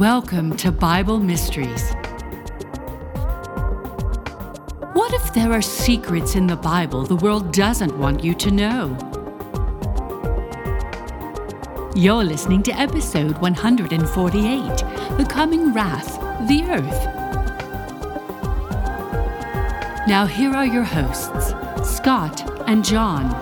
Welcome to Bible Mysteries. What if there are secrets in the Bible the world doesn't want you to know? You're listening to episode 148, The Coming Wrath, the Earth. Now here are your hosts, Scott and John.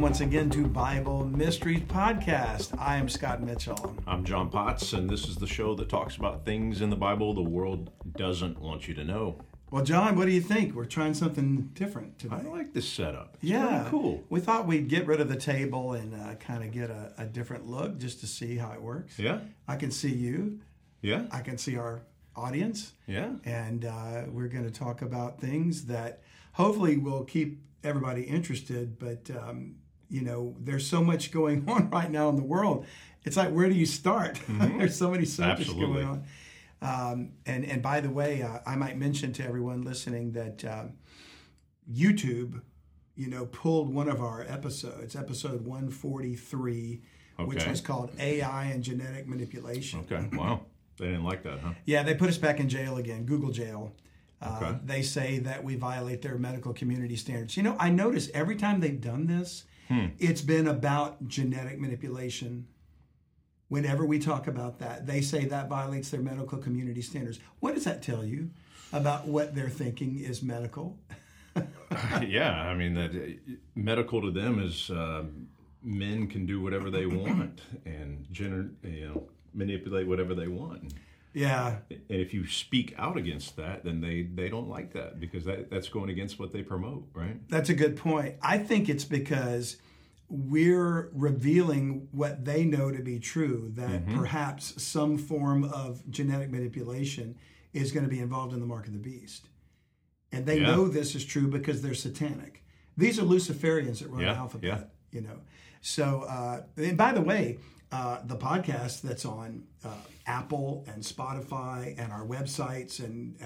Once again to Bible Mysteries Podcast. I am Scott Mitchell. I'm John Potts, and this is the show that talks about things in the Bible the world doesn't want you to know. Well, John, what do you think? We're trying something different today. I like this setup. It's really cool. We thought we'd get rid of the table and kind of get a different look just to see how it works. Yeah. I can see you. Yeah. I can see our audience. Yeah. And we're going to talk about things that hopefully will keep everybody interested, but you know, there's so much going on right now in the world. It's like, where do you start? Mm-hmm. There's so many subjects going on. And by the way, I might mention to everyone listening that YouTube, you know, pulled one of our episodes, episode 143, okay, which was called AI and Genetic Manipulation. Okay, wow. They didn't like that, huh? Yeah, they put us back in jail again, Google jail. Okay. They say that we violate their medical community standards. You know, I notice every time they've done this, it's been about genetic manipulation. Whenever we talk about that, they say that violates their medical community standards. What does that tell you about what they're thinking is medical? I mean, that medical to them is men can do whatever they want and manipulate whatever they want. Yeah. And if you speak out against that, then they don't like that because that's going against what they promote, right? That's a good point. I think it's because we're revealing what they know to be true, that perhaps some form of genetic manipulation is going to be involved in the mark of the beast. And they know this is true because they're satanic. These are Luciferians that run the alphabet, you know. So, and by the way, the podcast that's on Apple and Spotify and our websites and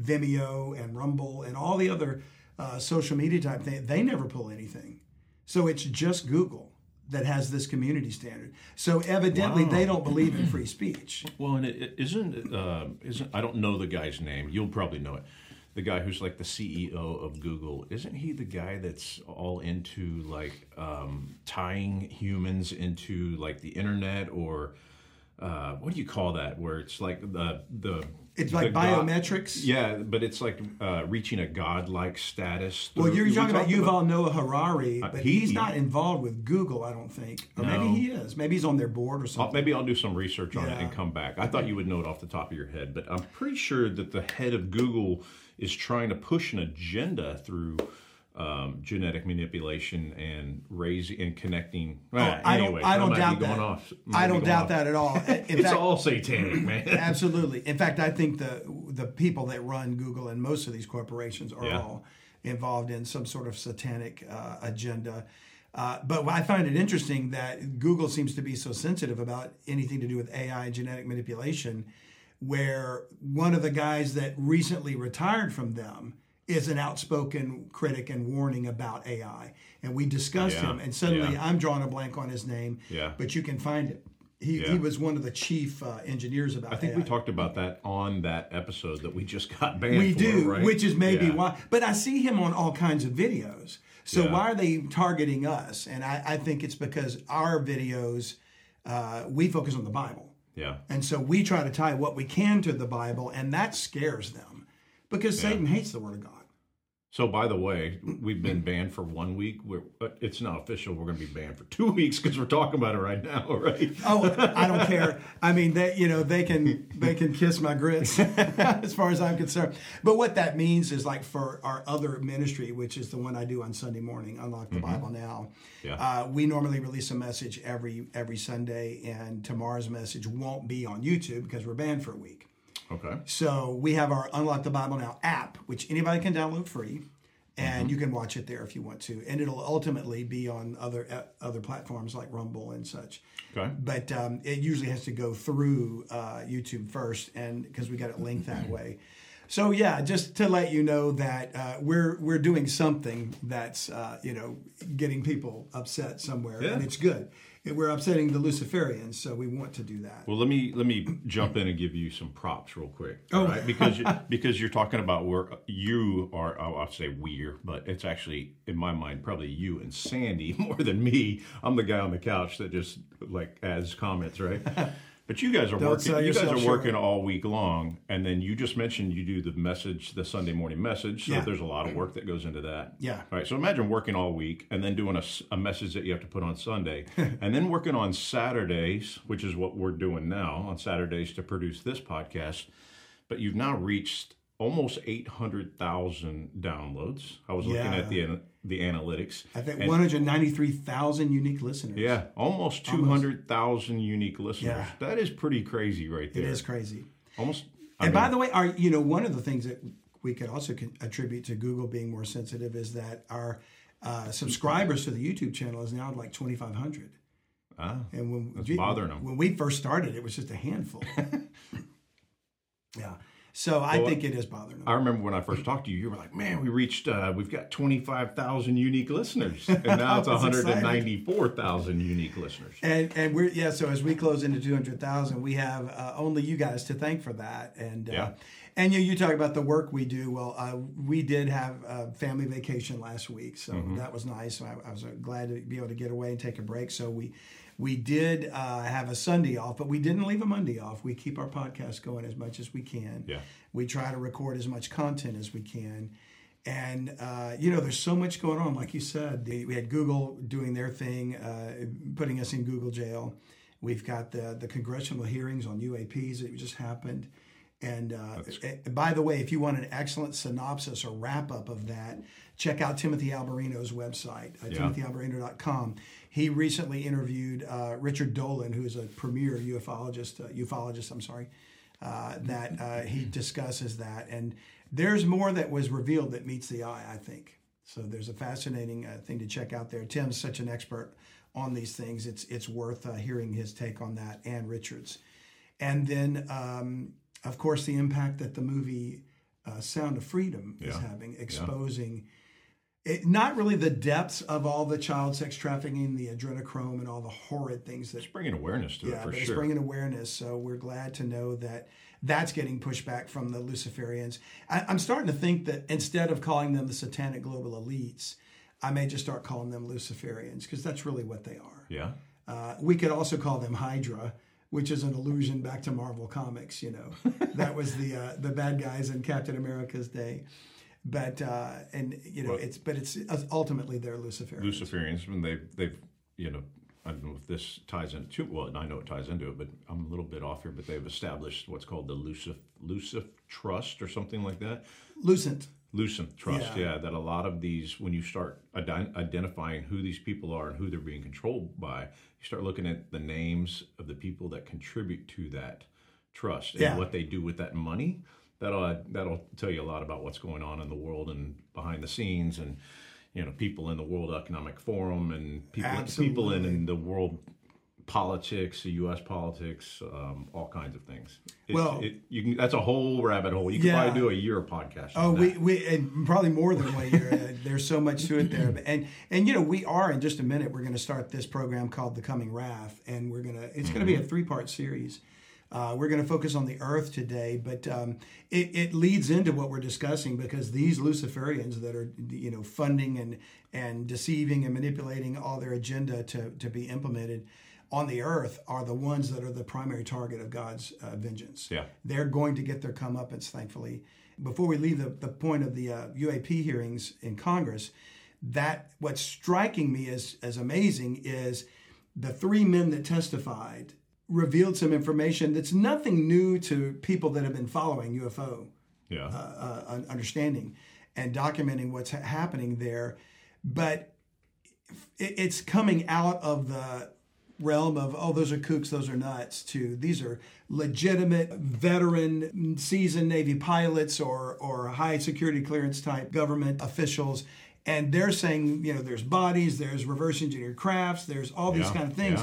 Vimeo and Rumble and all the other social media type thing, they never pull anything. So it's just Google that has this community standard. So evidently they don't believe in free speech. Well, and it isn't I don't know the guy's name. You'll probably know it. The guy who's like the CEO of Google, isn't he the guy that's all into like tying humans into like the internet or what do you call that? Where it's like it's like biometrics. Yeah, but it's like reaching a godlike status. Well, you're talking about Yuval Noah Harari, but he's not involved with Google, I don't think. Or maybe he is. Maybe he's on their board or something. Maybe I'll do some research on it and come back. I thought you would know it off the top of your head, but I'm pretty sure that the head of Google is trying to push an agenda through genetic manipulation and raising and connecting. I don't doubt that at all. It's all satanic, man. Absolutely. In fact, I think the people that run Google and most of these corporations are all involved in some sort of satanic agenda. But I find it interesting that Google seems to be so sensitive about anything to do with AI and genetic manipulation, where one of the guys that recently retired from them is an outspoken critic and warning about AI. And we discussed him, and suddenly I'm drawing a blank on his name, but you can find it. He was one of the chief engineers about AI. I think we talked about that on that episode that we just got banned right? Which is maybe why. But I see him on all kinds of videos. So why are they targeting us? And I think it's because our videos, we focus on the Bible. Yeah. And so we try to tie what we can to the Bible, and that scares them. Because Satan hates the Word of God. So, by the way, we've been banned for 1 week. It's not official. We're going to be banned for 2 weeks because we're talking about it right now, right? Oh, I don't care. I mean, they can kiss my grits as far as I'm concerned. But what that means is, like, for our other ministry, which is the one I do on Sunday morning, Unlock the Bible Now. Yeah. We normally release a message every Sunday, and tomorrow's message won't be on YouTube because we're banned for a week. Okay. So we have our Unlock the Bible Now app, which anybody can download free, And you can watch it there if you want to. And it'll ultimately be on other platforms like Rumble and such. Okay. But it usually has to go through YouTube first, and because we got it linked that way. So yeah, just to let you know that we're doing something that's getting people upset somewhere, and it's good. We're upsetting the Luciferians, so we want to do that. Well, let me jump in and give you some props real quick, right? Because you're talking about where you are. I'll say we're, but it's actually in my mind probably you and Sandy more than me. I'm the guy on the couch that just like adds comments, right? But you guys are working all week long, and then you just mentioned you do the Sunday morning message. So there's a lot of work that goes into that. Yeah. All right. So imagine working all week and then doing a message that you have to put on Sunday, and then working on Saturdays, which is what we're doing now on Saturdays to produce this podcast. But you've now reached almost 800,000 downloads. I was looking at the analytics. I think 193,000 unique listeners. Yeah, almost 200,000 unique listeners. Yeah. That is pretty crazy right there. It is crazy. Almost. By the way, one of the things that we could also attribute to Google being more sensitive is that our subscribers to the YouTube channel is now at like 2,500. Ah, and that's bothering them. When we first started, it was just a handful. Yeah. So I think it is bothering them. I remember when I first talked to you, you were like, man, we've got 25,000 unique listeners. And now it's 194,000 unique listeners. And so as we close into 200,000, we have only you guys to thank for that. And and you talk about the work we do. Well, we did have a family vacation last week, so that was nice. I was glad to be able to get away and take a break. So we did have a Sunday off, but we didn't leave a Monday off. We keep our podcast going as much as we can. Yeah. We try to record as much content as we can. And, there's so much going on. Like you said, we had Google doing their thing, putting us in Google jail. We've got the congressional hearings on UAPs that just happened. And by the way, if you want an excellent synopsis or wrap-up of that, check out Timothy Alberino's website, timothyalberino.com. He recently interviewed Richard Dolan, who is a premier ufologist, that he discusses that. And there's more that was revealed that meets the eye, I think. So there's a fascinating thing to check out there. Tim's such an expert on these things. It's worth hearing his take on that, and Richard's. And then, of course, the impact that the movie Sound of Freedom is having, exposing it, not really the depths of all the child sex trafficking, the adrenochrome, and all the horrid things that... It's bringing awareness to it, for sure. Yeah, it's bringing awareness, so we're glad to know that that's getting pushback from the Luciferians. I'm starting to think that instead of calling them the satanic global elites, I may just start calling them Luciferians, because that's really what they are. Yeah. We could also call them Hydra, which is an allusion back to Marvel Comics, That was the bad guys in Captain America's day. But it's ultimately they're Luciferians. Luciferians, when they've I don't know if this ties into I know it ties into it, but I'm a little bit off here. But they've established what's called the Lucent Trust or something like that. Lucent Trust, that a lot of these, when you start identifying who these people are and who they're being controlled by, you start looking at the names of the people that contribute to that trust and what they do with that money. That'll tell you a lot about what's going on in the world and behind the scenes, and people in the World Economic Forum, and people in the world politics, the U.S. politics, all kinds of things. That's a whole rabbit hole. You can probably do a year of podcast. Oh, we and probably more than 1 year. There's so much to it there. And we are, in just a minute, we're going to start this program called The Coming Wrath, and it's going to be a 3-part series. We're going to focus on the earth today, but it leads into what we're discussing, because these Luciferians that are, funding and deceiving and manipulating all their agenda to be implemented on the earth are the ones that are the primary target of God's vengeance. Yeah. They're going to get their comeuppance, thankfully. Before we leave the point of the UAP hearings in Congress, what's striking me as amazing is the 3 men that testified revealed some information that's nothing new to people that have been following UFO understanding and documenting what's happening there. But it's coming out of the realm of, oh, those are kooks, those are nuts, to these are legitimate, veteran, seasoned Navy pilots or high security clearance type government officials. And they're saying, you know, there's bodies, there's reverse engineered crafts, there's all these kind of things.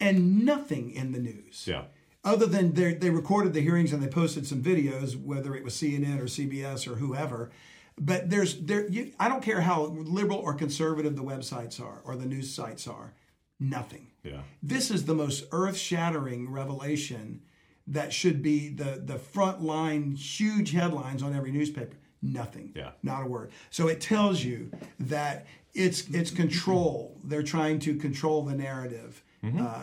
And nothing in the news. Yeah. Other than they recorded the hearings and they posted some videos, whether it was CNN or CBS or whoever. But I don't care how liberal or conservative the websites are or the news sites are, nothing. Yeah. This is the most earth-shattering revelation that should be the front line, huge headlines on every newspaper. Nothing. Yeah. Not a word. So it tells you that it's control. They're trying to control the narrative.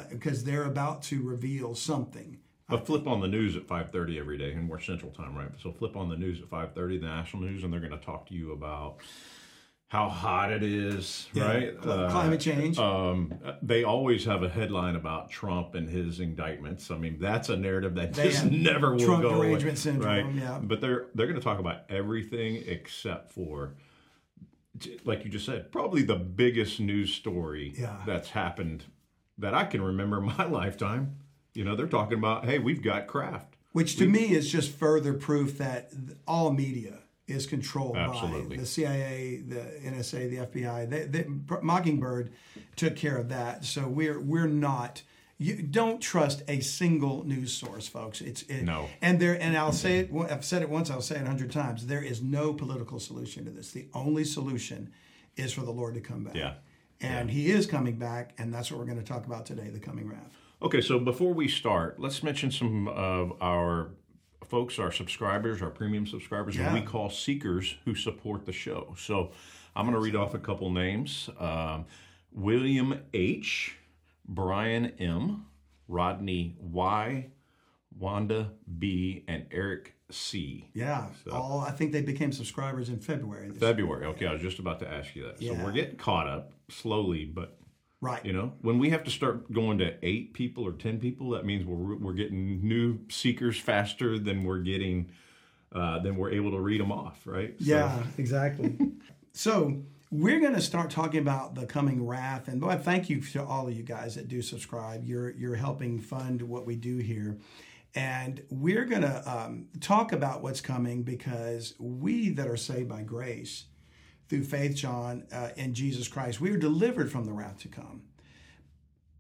Because they're about to reveal something. But flip on the news at 5:30 every day, and we're Central Time, right? So flip on the news at 5:30, the national news, and they're going to talk to you about how hot it is, right? Climate change. They always have a headline about Trump and his indictments. I mean, that's a narrative that just never will Trump go away. Trump derangement syndrome, right? Yeah. But they're going to talk about everything except for, like you just said, probably the biggest news story that's happened that I can remember my lifetime. You know, they're talking about, hey, we've got craft. Which to me is just further proof that all media is controlled by the CIA, the NSA, the FBI. Mockingbird took care of that. So we're not. You don't trust a single news source, folks. No. And I'll say it. I've said it once. I'll say it 100 times. There is no political solution to this. The only solution is for the Lord to come back. Yeah. And he is coming back, and that's what we're going to talk about today, the coming wrath. Okay, so before we start, let's mention some of our folks, our subscribers, our premium subscribers, who we call seekers who support the show. So I'm going to read off a couple names. William H., Brian M., Rodney Y., Wanda B., and Erik C. I think they became subscribers in February. Year. Okay, I was just about to ask you that. Yeah. So we're getting caught up slowly, but you know, when we have to start going to 8 people or 10 people, that means we're getting new seekers faster than we're getting than we're able to read them off, right? So. Yeah, exactly. So we're going to start talking about the coming wrath, and boy, thank you to all of you guys that do subscribe. You're helping fund what we do here. And we're going to talk about what's coming because we that are saved by grace through faith, John, in Jesus Christ, we are delivered from the wrath to come.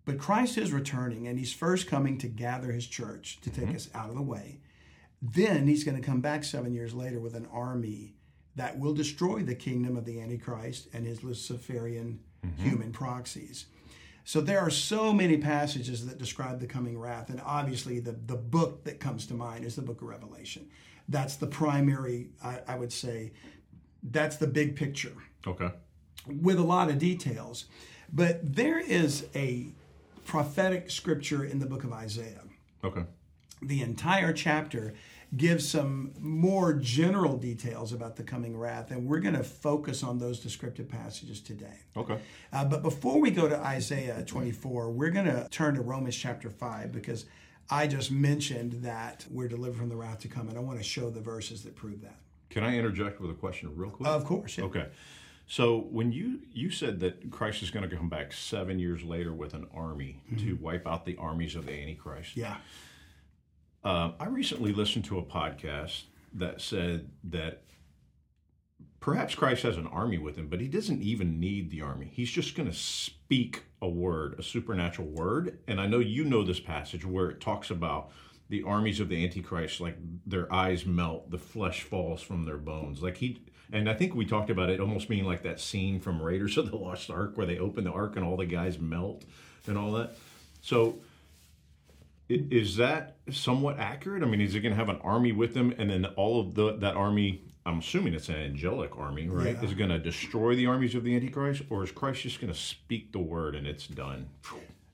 But Christ is returning, and he's first coming to gather his church, to take us out of the way. Then he's going to come back 7 years later with an army that will destroy the kingdom of the Antichrist and his Luciferian human proxies. So there are so many passages that describe the coming wrath, and obviously the book that comes to mind is the book of Revelation. That's the primary, I would say, that's the big picture. Okay. With a lot of details. But there is a prophetic scripture in the book of Isaiah. Okay. The entire chapter gives some more general details about the coming wrath, and we're going to focus on those descriptive passages today. Okay. But before we go to Isaiah 24, we're going to turn to Romans chapter 5, because I just mentioned that we're delivered from the wrath to come, and I want to show the verses that prove that. Can I interject with a question real quick? Of course. Yeah. Okay. So when you said that Christ is going to come back 7 years later with an army to wipe out the armies of the Antichrist. Yeah. I recently listened to a podcast that said that perhaps Christ has an army with him, but he doesn't even need the army. He's just going to speak a word, a supernatural word. And I know you know this passage where it talks about the armies of the Antichrist, like their eyes melt, the flesh falls from their bones. And I think we talked about it almost being like that scene from Raiders of the Lost Ark where they open the ark and all the guys melt and all that. So is that somewhat accurate? I mean, is it going to have an army with them, and then all of that army, I'm assuming it's an angelic army, right, is going to destroy the armies of the Antichrist, or is Christ just going to speak the word and it's done?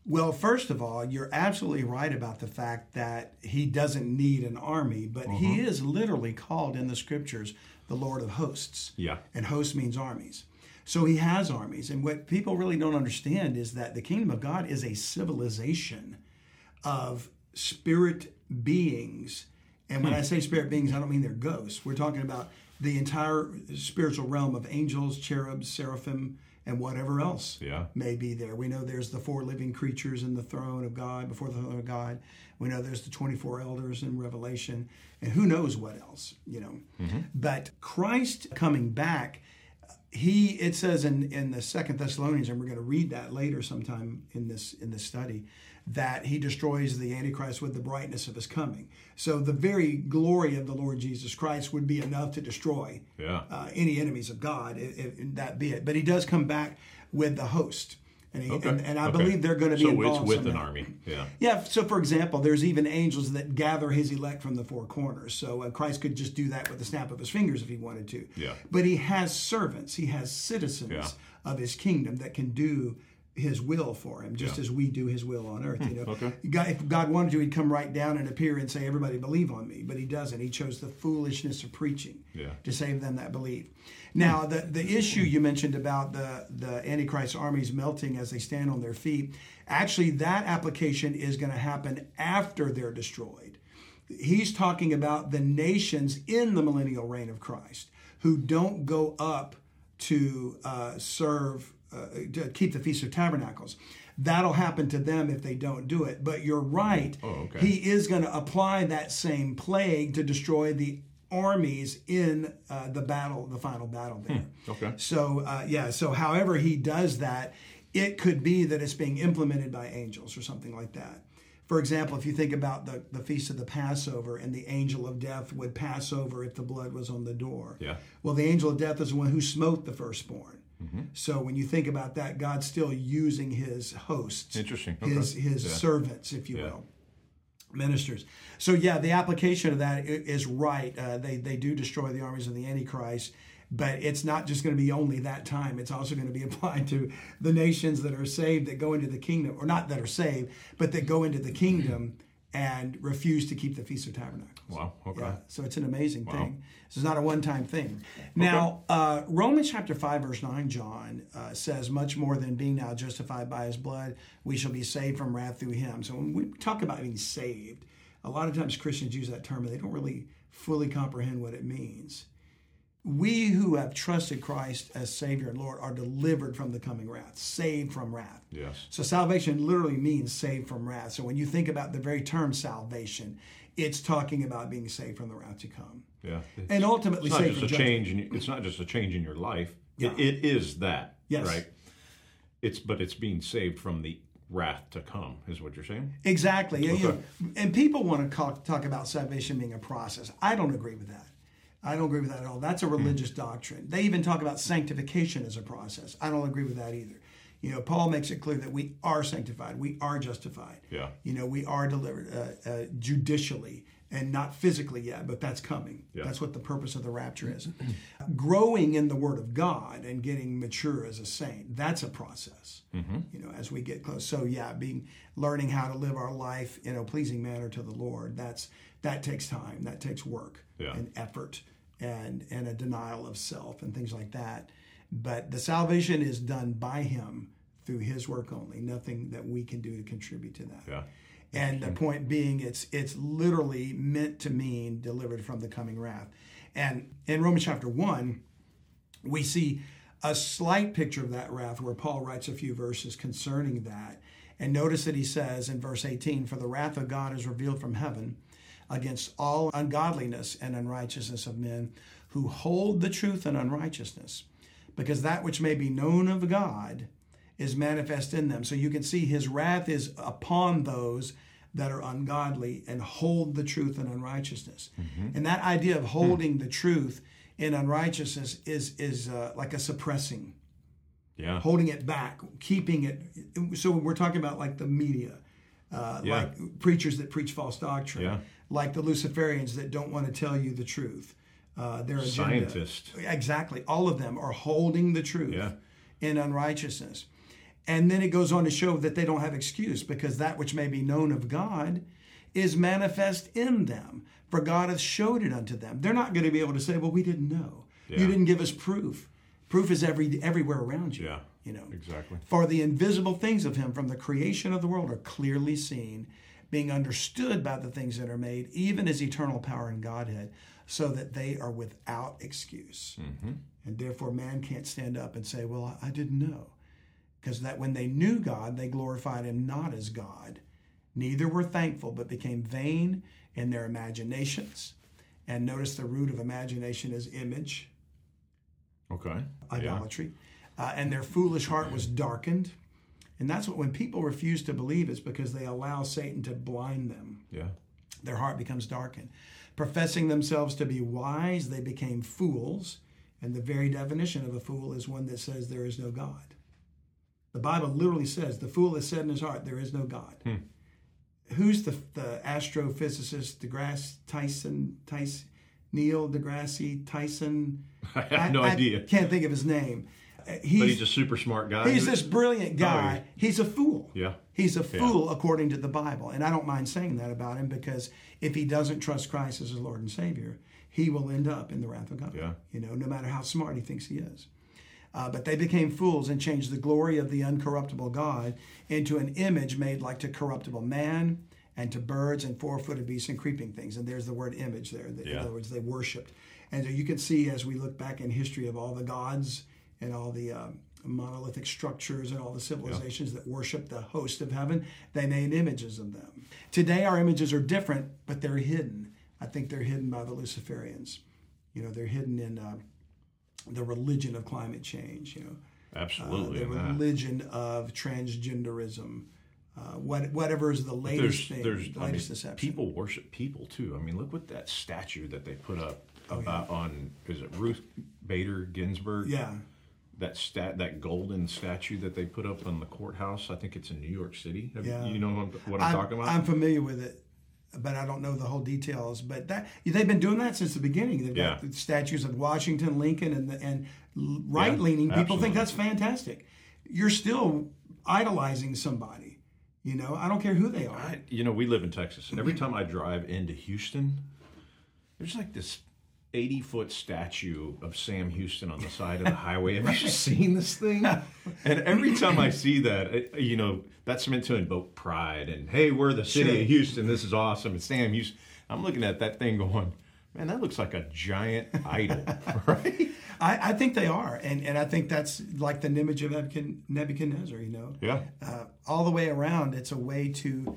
Well, first of all, you're absolutely right about the fact that he doesn't need an army, but he is literally called in the scriptures the Lord of hosts. Yeah. And host means armies. So he has armies. And what people really don't understand is that the kingdom of God is a civilization of spirit beings. And when I say spirit beings, I don't mean they're ghosts. We're talking about the entire spiritual realm of angels, cherubs, seraphim, and whatever else may be there. We know there's the four living creatures in the throne of God, before the throne of God. We know there's the 24 elders in Revelation, and who knows what else, you know. Mm-hmm. But Christ coming back, it says in the 2 Thessalonians, and we're going to read that later sometime in this study, that he destroys the Antichrist with the brightness of his coming. So the very glory of the Lord Jesus Christ would be enough to destroy any enemies of God, if that be it. But he does come back with the host. And, I believe they're going to be involved. So it's with somehow. An army. Yeah. Yeah. So, for example, there's even angels that gather his elect from the four corners. So Christ could just do that with the snap of his fingers if he wanted to. Yeah. But he has servants. He has citizens of his kingdom that can do his will for him, just as we do his will on earth. You know, if God wanted to, he'd come right down and appear and say, "Everybody believe on me," but he doesn't. He chose the foolishness of preaching to save them that believe. Now, the issue you mentioned about the Antichrist armies melting as they stand on their feet, actually that application is going to happen after they're destroyed. He's talking about the nations in the millennial reign of Christ who don't go up to serve to keep the Feast of Tabernacles. That'll happen to them if they don't do it. But you're right. Oh, okay. He is going to apply that same plague to destroy the armies in the final battle there. Okay. So, so however he does that, it could be that it's being implemented by angels or something like that. For example, if you think about the Feast of the Passover, and the angel of death would pass over if the blood was on the door. Yeah. Well, the angel of death is the one who smote the firstborn. Mm-hmm. So when you think about that, God's still using his hosts, his servants, if you will, ministers. So the application of that is right. They do destroy the armies of the Antichrist, but it's not just going to be only that time. It's also going to be applied to the nations that are saved, that go into the kingdom, or not that are saved, but that go into the kingdom and refuse to keep the Feast of Tabernacles. Wow, okay. Yeah, so it's an amazing thing. This is not a one-time thing. Now, Romans chapter 5, verse 9, John says, much more than being now justified by his blood, we shall be saved from wrath through him. So when we talk about being saved, a lot of times Christians use that term, and they don't really fully comprehend what it means. We who have trusted Christ as Savior and Lord are delivered from the coming wrath, saved from wrath. Yes. So salvation literally means saved from wrath. So when you think about the very term salvation, it's talking about being saved from the wrath to come. Yeah. And ultimately saved from judgment. It's not just a change in your life. Yeah. It is that. Yes. Right? But it's being saved from the wrath to come, is what you're saying? Exactly. Okay. And people want to talk about salvation being a process. I don't agree with that. I don't agree with that at all. That's a religious doctrine. They even talk about sanctification as a process. I don't agree with that either. You know, Paul makes it clear that we are sanctified. We are justified. Yeah. You know, we are delivered judicially and not physically yet, but that's coming. Yeah. That's what the purpose of the rapture is. Growing in the Word of God and getting mature as a saint, that's a process, you know, as we get close. So, learning how to live our life in a pleasing manner to the Lord, that takes time. That takes work and effort. And a denial of self and things like that. But the salvation is done by him through his work only, nothing that we can do to contribute to that. Yeah. And the point being, it's literally meant to mean delivered from the coming wrath. And in Romans chapter 1, we see a slight picture of that wrath where Paul writes a few verses concerning that. And notice that he says in verse 18, "For the wrath of God is revealed from heaven against all ungodliness and unrighteousness of men who hold the truth in unrighteousness, because that which may be known of God is manifest in them." So you can see his wrath is upon those that are ungodly and hold the truth in unrighteousness. Mm-hmm. And that idea of holding the truth in unrighteousness is like a suppressing, holding it back, keeping it. So we're talking about like the media, like preachers that preach false doctrine. Yeah. Like the Luciferians that don't want to tell you the truth. Their agenda. Scientists. Exactly. All of them are holding the truth in unrighteousness. And then it goes on to show that they don't have excuse, because that which may be known of God is manifest in them, for God hath showed it unto them. They're not going to be able to say, well, we didn't know. Yeah. You didn't give us proof. Proof is everywhere around you. Yeah, you know. Exactly. For the invisible things of him from the creation of the world are clearly seen, being understood by the things that are made, even his eternal power and Godhead, so that they are without excuse. Mm-hmm. And therefore man can't stand up and say, well, I didn't know. Because that when they knew God, they glorified him not as God. Neither were thankful, but became vain in their imaginations. And notice the root of imagination is image. Okay. Idolatry. Yeah. And their foolish heart was darkened. And that's what, when people refuse to believe, it's because they allow Satan to blind them. Yeah. Their heart becomes darkened. Professing themselves to be wise, they became fools. And the very definition of a fool is one that says there is no God. The Bible literally says, the fool has said in his heart, there is no God. Hmm. Who's the astrophysicist, Neil deGrasse Tyson? I have no idea. Can't think of his name. But he's a super smart guy. He's this brilliant guy. Oh, he's a fool. Yeah. He's a fool according to the Bible. And I don't mind saying that about him, because if he doesn't trust Christ as his Lord and Savior, he will end up in the wrath of God. Yeah. You know, no matter how smart he thinks he is. But they became fools and changed the glory of the uncorruptible God into an image made like to corruptible man and to birds and four-footed beasts and creeping things. And there's the word image there. In other words, they worshipped. And so you can see, as we look back in history, of all the gods and all the monolithic structures and all the civilizations that worship the host of heaven, they made images of them. Today, our images are different, but they're hidden. I think they're hidden by the Luciferians. You know, they're hidden in... the religion of climate change, you know. Absolutely. The religion of transgenderism, whatever is the latest thing. Deception. People worship people, too. I mean, look what that statue that they put up on, is it Ruth Bader Ginsburg? Yeah. That golden statue that they put up on the courthouse, I think it's in New York City. You know what I'm talking about? I'm familiar with it, but I don't know the whole details. But that they've been doing that since the beginning. They've got the statues of Washington, Lincoln, and right-leaning people think that's fantastic. You're still idolizing somebody. You know, I don't care who they are. We live in Texas. Every time I drive into Houston, there's like this 80-foot statue of Sam Houston on the side of the highway. Have you seen this thing? And every time I see that, you know, that's meant to invoke pride. And, hey, we're the city of Houston. This is awesome. It's Sam Houston. I'm looking at that thing going, man, that looks like a giant idol, right? I think they are. And I think that's like the image of Nebuchadnezzar, you know. Yeah. All the way around, it's a way to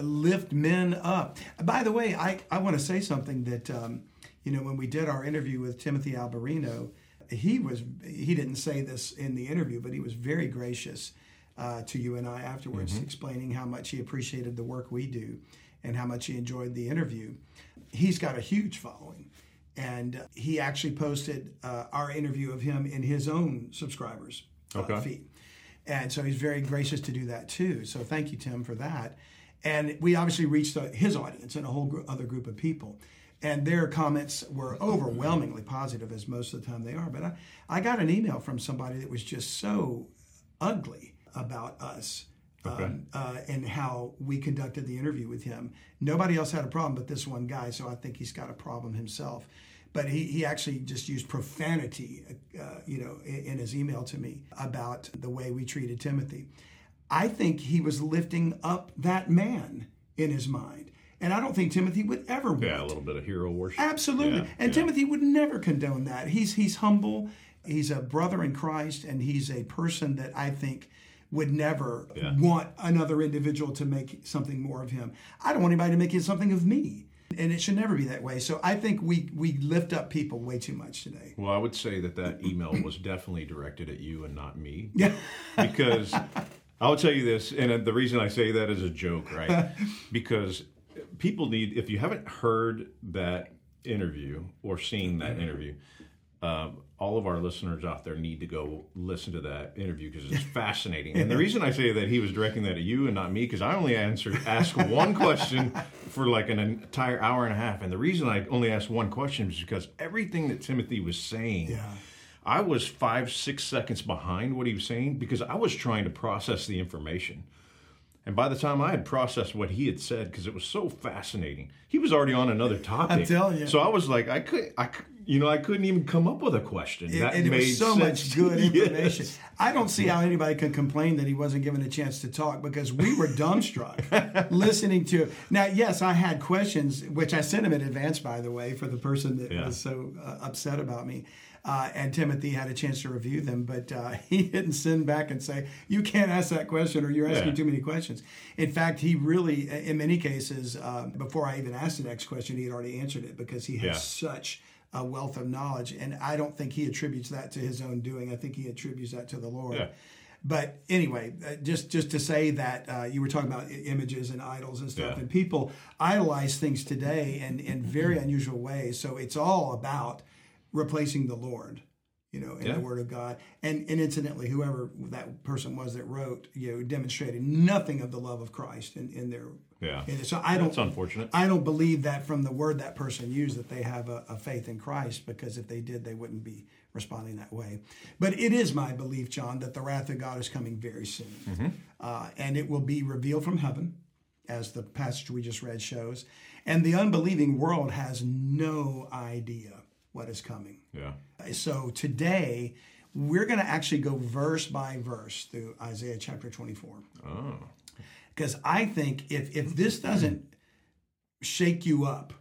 lift men up. By the way, I want to say something that... you know, when we did our interview with Timothy Alberino, he didn't say this in the interview, but he was very gracious to you and I afterwards, explaining how much he appreciated the work we do and how much he enjoyed the interview. He's got a huge following, and he actually posted our interview of him in his own subscribers' feed. And so he's very gracious to do that, too. So thank you, Tim, for that. And we obviously reached his audience and a whole other group of people. And their comments were overwhelmingly positive, as most of the time they are. But I got an email from somebody that was just so ugly about us and how we conducted the interview with him. Nobody else had a problem but this one guy, so I think he's got a problem himself. But he actually just used profanity, in his email to me about the way we treated Timothy. I think he was lifting up that man in his mind. And I don't think Timothy would ever want. Yeah, a little bit of hero worship. Absolutely. Yeah, and Timothy would never condone that. He's humble. He's a brother in Christ, and he's a person that I think would never want another individual to make something more of him. I don't want anybody to make something of me, and it should never be that way. So I think we lift up people way too much today. Well, I would say that email was definitely directed at you and not me. Yeah. Because I'll tell you this, and the reason I say that is a joke, right? Because... people need, if you haven't heard that interview or seen that interview, all of our listeners out there need to go listen to that interview because it's fascinating. And the reason I say that he was directing that at you and not me, because I only asked one question for like an entire hour and a half. And the reason I only asked one question is because everything that Timothy was saying, I was 5-6 seconds behind what he was saying because I was trying to process the information. And by the time I had processed what he had said, because it was so fascinating, he was already on another topic. I'm telling you. So I was like, I could, you know, I couldn't even come up with a question. It was so much good information. Yes. I don't see how anybody could complain that he wasn't given a chance to talk, because we were dumbstruck listening to. Now, yes, I had questions, which I sent him in advance, by the way, for the person that was so upset about me. And Timothy had a chance to review them, but he didn't send back and say, you can't ask that question, or you're asking too many questions. In fact, he really, in many cases, before I even asked the next question, he had already answered it, because he has such a wealth of knowledge. And I don't think he attributes that to his own doing. I think he attributes that to the Lord. Yeah. But anyway, just to say that you were talking about images and idols and stuff, and people idolize things today in very unusual ways. So it's all about replacing the Lord, you know, in the Word of God. And incidentally, whoever that person was that wrote, you know, demonstrated nothing of the love of Christ in their. Yeah. And so that's unfortunate. I don't believe that from the word that person used that they have a faith in Christ, because if they did, they wouldn't be responding that way. But it is my belief, John, that the wrath of God is coming very soon. Mm-hmm. And it will be revealed from heaven, as the passage we just read shows. And the unbelieving world has no idea what is coming. Yeah. So today, we're going to actually go verse by verse through Isaiah chapter 24. Oh. Because I think if this doesn't shake you up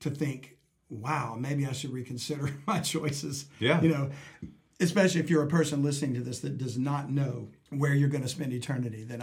to think, wow, maybe I should reconsider my choices. Yeah. You know, especially if you're a person listening to this that does not know where you're going to spend eternity, then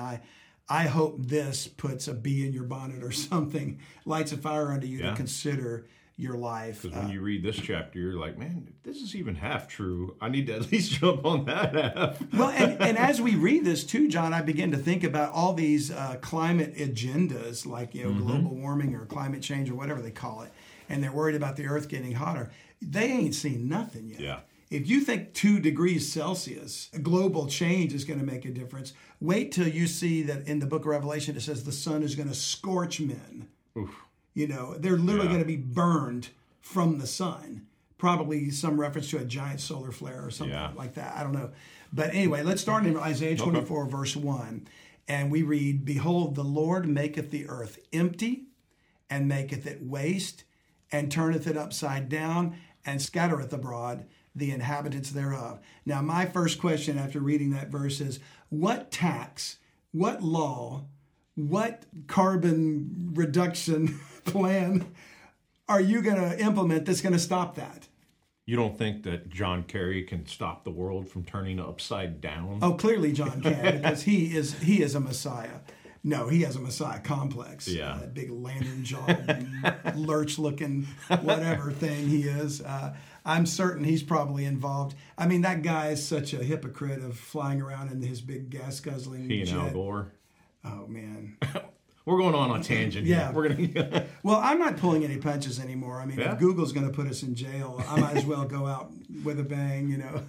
I hope this puts a bee in your bonnet or something, lights a fire under you to consider your life. Because when you read this chapter, you're like, man, this is even half true. I need to at least jump on that half. Well, and as we read this too, John, I begin to think about all these climate agendas, like, you know, global warming or climate change or whatever they call it. And they're worried about the earth getting hotter. They ain't seen nothing yet. Yeah. If you think 2 degrees Celsius global change is going to make a difference, wait till you see that in the book of Revelation, it says the sun is going to scorch men. Oof. You know, they're literally going to be burned from the sun. Probably some reference to a giant solar flare or something like that. I don't know. But anyway, let's start in Isaiah 24, verse 1. And we read, Behold, the Lord maketh the earth empty, and maketh it waste, and turneth it upside down, and scattereth abroad the inhabitants thereof. Now, my first question after reading that verse is, what tax, what law, what carbon reduction plan are you going to implement that's going to stop that? You don't think that John Kerry can stop the world from turning upside down? Oh, clearly John can, because he is a Messiah. No, he has a Messiah complex. Yeah. Big lantern-jawed, lurch-looking, whatever thing he is. I'm certain he's probably involved. I mean, that guy is such a hypocrite of flying around in his big gas-guzzling jet. He and Al Gore. Oh, man. We're going on a tangent. Yeah. We're gonna. Well, I'm not pulling any punches anymore. I mean, if Google's going to put us in jail, I might as well go out with a bang, you know.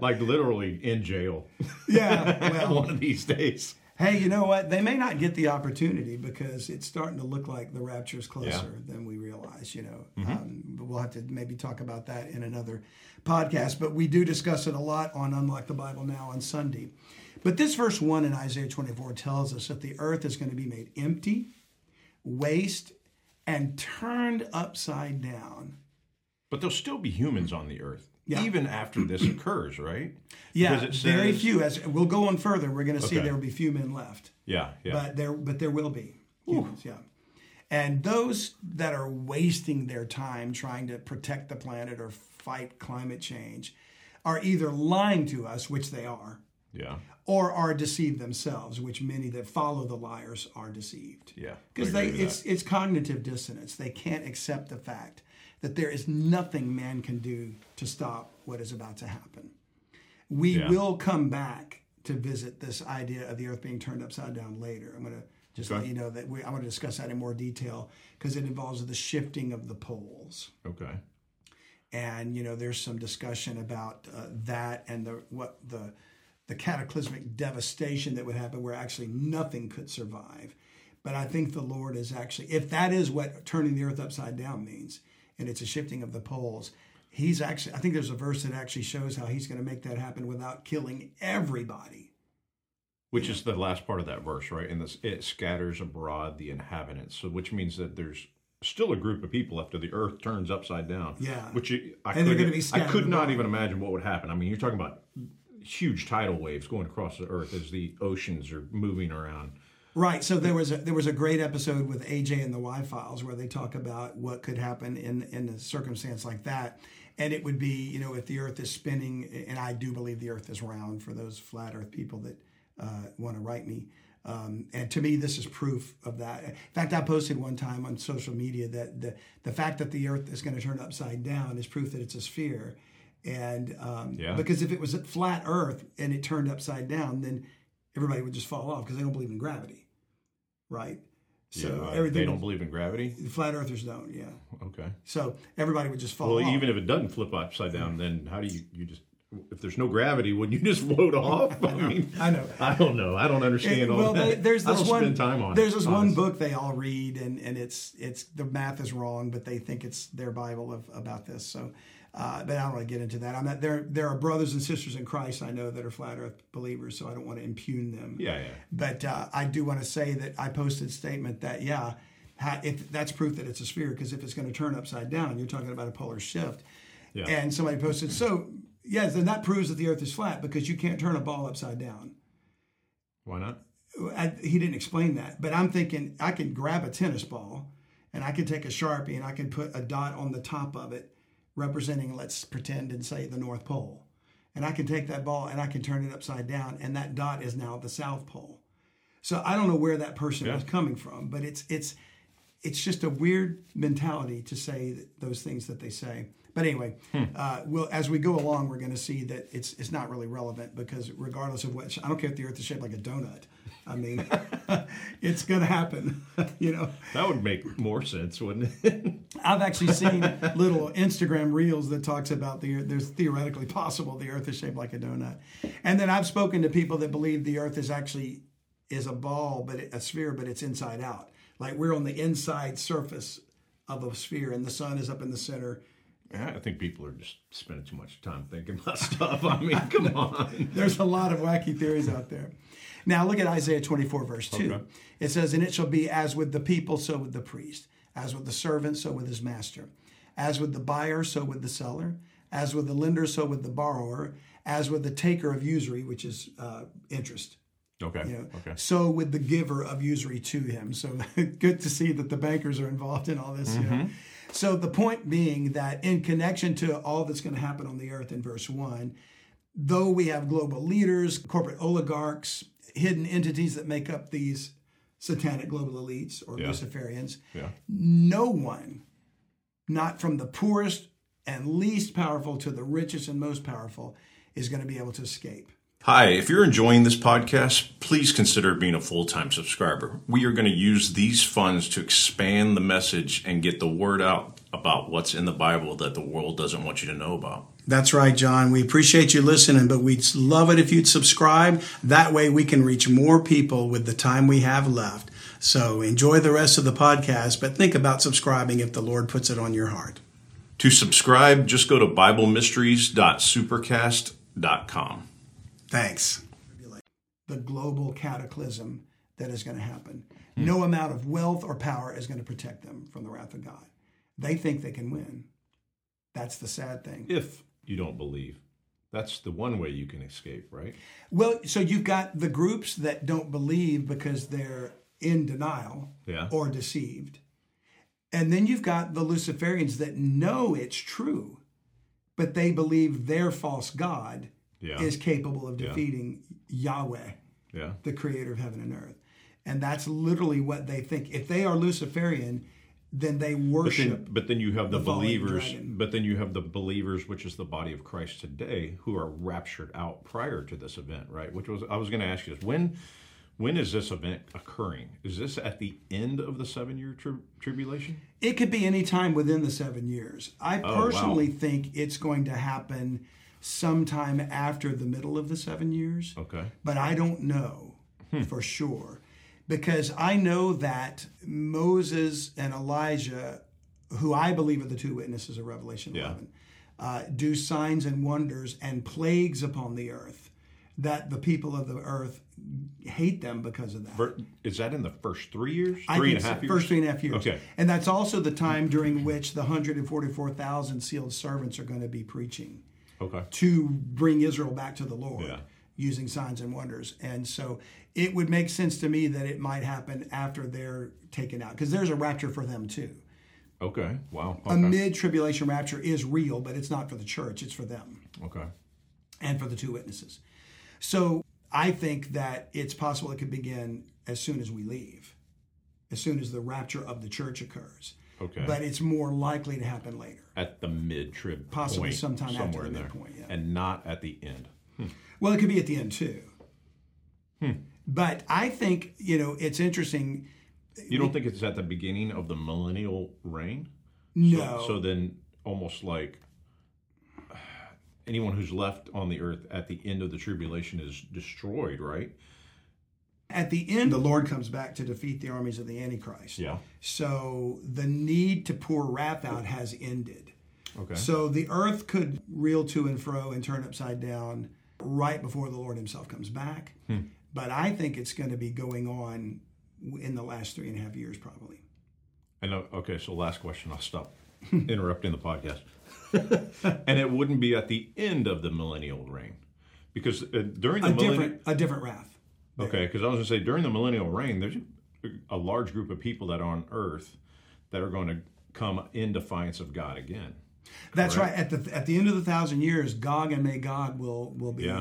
Like literally in jail. Yeah. Well, one of these days. Hey, you know what? They may not get the opportunity, because it's starting to look like the rapture is closer than we realize, you know. But we'll have to maybe talk about that in another podcast. But we do discuss it a lot on Unlock the Bible Now on Sunday. But this verse 1 in Isaiah 24 tells us that the earth is going to be made empty, waste, and turned upside down. But there'll still be humans on the earth, even after this occurs, right? Yeah, it says, very few. As we'll go on further, we're going to see there will be few men left. Yeah, yeah. But there will be humans, And those that are wasting their time trying to protect the planet or fight climate change are either lying to us, which they are, or are deceived themselves, which many that follow the liars are deceived. Yeah. Because it's cognitive dissonance. They can't accept the fact that there is nothing man can do to stop what is about to happen. We will come back to visit this idea of the earth being turned upside down later. I'm going to just let you know that I want to discuss that in more detail, because it involves the shifting of the poles. Okay. And, you know, there's some discussion about that and the cataclysmic devastation that would happen where actually nothing could survive. But I think the Lord is actually, if that is what turning the earth upside down means, and it's a shifting of the poles, he's actually, I think there's a verse that actually shows how he's going to make that happen without killing everybody. Which is the last part of that verse, right? And it scatters abroad the inhabitants. So which means that there's still a group of people after the earth turns upside down. Yeah. Which I could not even imagine what would happen. I mean, you're talking about huge tidal waves going across the earth as the oceans are moving around. Right. So there was a great episode with AJ and the Y Files where they talk about what could happen in a circumstance like that. And it would be, you know, if the earth is spinning, and I do believe the earth is round for those flat earth people that want to write me. And to me, this is proof of that. In fact, I posted one time on social media that the fact that the earth is going to turn upside down is proof that it's a sphere. And because if it was a flat earth and it turned upside down, then everybody would just fall off because they don't believe in gravity, right? So they don't believe in gravity? Flat earthers don't, yeah. Okay. So everybody would just fall off. Well, even if it doesn't flip upside down, then how do you just... If there's no gravity, wouldn't you just float off? I mean, I know. I don't know. I don't understand all that. There's this one book they all read, and it's the math is wrong, but they think it's their Bible about this. So, but I don't want to get into that. There are brothers and sisters in Christ I know that are flat earth believers, so I don't want to impugn them. Yeah, yeah. But I do want to say that I posted a statement that if that's proof that it's a sphere, because if it's going to turn upside down, you're talking about a polar shift. Yeah. And somebody posted so. Yes, and that proves that the earth is flat because you can't turn a ball upside down. Why not? He didn't explain that. But I'm thinking I can grab a tennis ball and I can take a Sharpie and I can put a dot on the top of it representing, let's pretend and say, the North Pole. And I can take that ball and I can turn it upside down and that dot is now the South Pole. So I don't know where that person was coming from, but it's just a weird mentality to say those things that they say. But anyway, as we go along, we're going to see that it's not really relevant because regardless of what, I don't care if the earth is shaped like a donut. I mean, it's going to happen, you know. That would make more sense, wouldn't it? I've actually seen little Instagram reels that talks about there's theoretically possible the earth is shaped like a donut. And then I've spoken to people that believe the earth is a ball, but a sphere, but it's inside out. Like we're on the inside surface of a sphere and the sun is up in the center. I think people are just spending too much time thinking about stuff. I mean, come on. There's a lot of wacky theories out there. Now, look at Isaiah 24, verse 2. Okay. It says, and it shall be as with the people, so with the priest. As with the servant, so with his master. As with the buyer, so with the seller. As with the lender, so with the borrower. As with the taker of usury, which is interest. Okay. You know, okay. So with the giver of usury to him. So good to see that the bankers are involved in all this. Mm-hmm. You know? So the point being that in connection to all that's going to happen on the earth in verse 1, though we have global leaders, corporate oligarchs, hidden entities that make up these satanic global elites or Luciferians, no one, not from the poorest and least powerful to the richest and most powerful, is going to be able to escape. Hi, if you're enjoying this podcast, please consider being a full-time subscriber. We are going to use these funds to expand the message and get the word out about what's in the Bible that the world doesn't want you to know about. That's right, John. We appreciate you listening, but we'd love it if you'd subscribe. That way we can reach more people with the time we have left. So enjoy the rest of the podcast, but think about subscribing if the Lord puts it on your heart. To subscribe, just go to BibleMysteries.supercast.com. Thanks. The global cataclysm that is going to happen. No amount of wealth or power is going to protect them from the wrath of God. They think they can win. That's the sad thing. If you don't believe, that's the one way you can escape, right? Well, so you've got the groups that don't believe because they're in denial or deceived. And then you've got the Luciferians that know it's true, but they believe their false god is capable of defeating Yahweh, the creator of heaven and earth. And that's literally what they think. If they are Luciferian, then they worship. But then you have the believers. But then you have the believers, which is the body of Christ today, who are raptured out prior to this event, right? Which was I was going to ask you this: when is this event occurring? Is this at the end of the 7-year tribulation? It could be any time within the 7 years. I personally think it's going to happen sometime after the middle of the 7 years. Okay. But I don't know for sure, because I know that Moses and Elijah, who I believe are the two witnesses of Revelation 11, do signs and wonders and plagues upon the earth that the people of the earth hate them because of that. Is that in the first 3 years? Three and a half years? First 3.5 years. Okay. And that's also the time during which the 144,000 sealed servants are going to be preaching to bring Israel back to the Lord using signs and wonders. And so it would make sense to me that it might happen after they're taken out, because there's a rapture for them too. Okay, wow. Okay. A mid-tribulation rapture is real, but it's not for the church. It's for them. Okay. And for the two witnesses. So I think that it's possible it could begin as soon as we leave, as soon as the rapture of the church occurs. Okay. But it's more likely to happen later. At the mid-trib possibly point, sometime after the midpoint, yeah. And not at the end. Hmm. Well, it could be at the end, too. Hmm. But I think, you know, it's interesting. You don't think it's at the beginning of the millennial reign? No. So then almost like anyone who's left on the earth at the end of the tribulation is destroyed, right? At the end, the Lord comes back to defeat the armies of the Antichrist. Yeah. So the need to pour wrath out has ended. Okay. So the earth could reel to and fro and turn upside down right before the Lord himself comes back. Hmm. But I think it's going to be going on in the last 3.5 years, probably. I know. Okay, so last question. I'll stop interrupting the podcast. And it wouldn't be at the end of the millennial reign, because during the different wrath. There. Okay, because I was going to say during the millennial reign, there's a large group of people that are on earth that are going to come in defiance of God again. That's correct? Right. At the end of the 1,000 years, Gog and Magog will be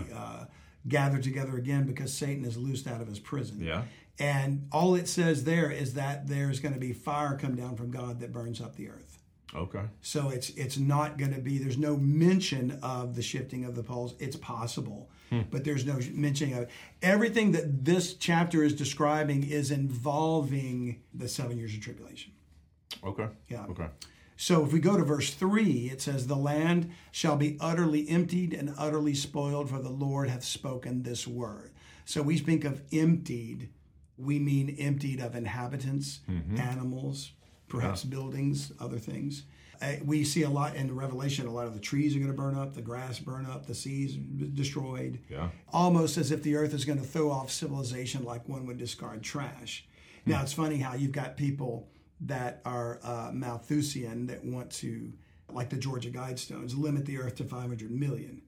gathered together again, because Satan is loosed out of his prison. Yeah. And all it says there is that there's going to be fire come down from God that burns up the earth. Okay. So it's not going to be, there's no mention of the shifting of the poles. It's possible, but there's no mentioning of it. Everything that this chapter is describing is involving the 7 years of tribulation. Okay. Yeah. Okay. So if we go to verse 3, it says, "The land shall be utterly emptied and utterly spoiled, for the Lord hath spoken this word." So we speak of emptied. We mean emptied of inhabitants, animals, perhaps buildings, other things. We see a lot in Revelation, a lot of the trees are going to burn up, the grass burn up, the seas destroyed. Yeah. Almost as if the earth is going to throw off civilization like one would discard trash. Hmm. Now, it's funny how you've got people that are Malthusian that want to, like the Georgia Guidestones, limit the earth to 500 million,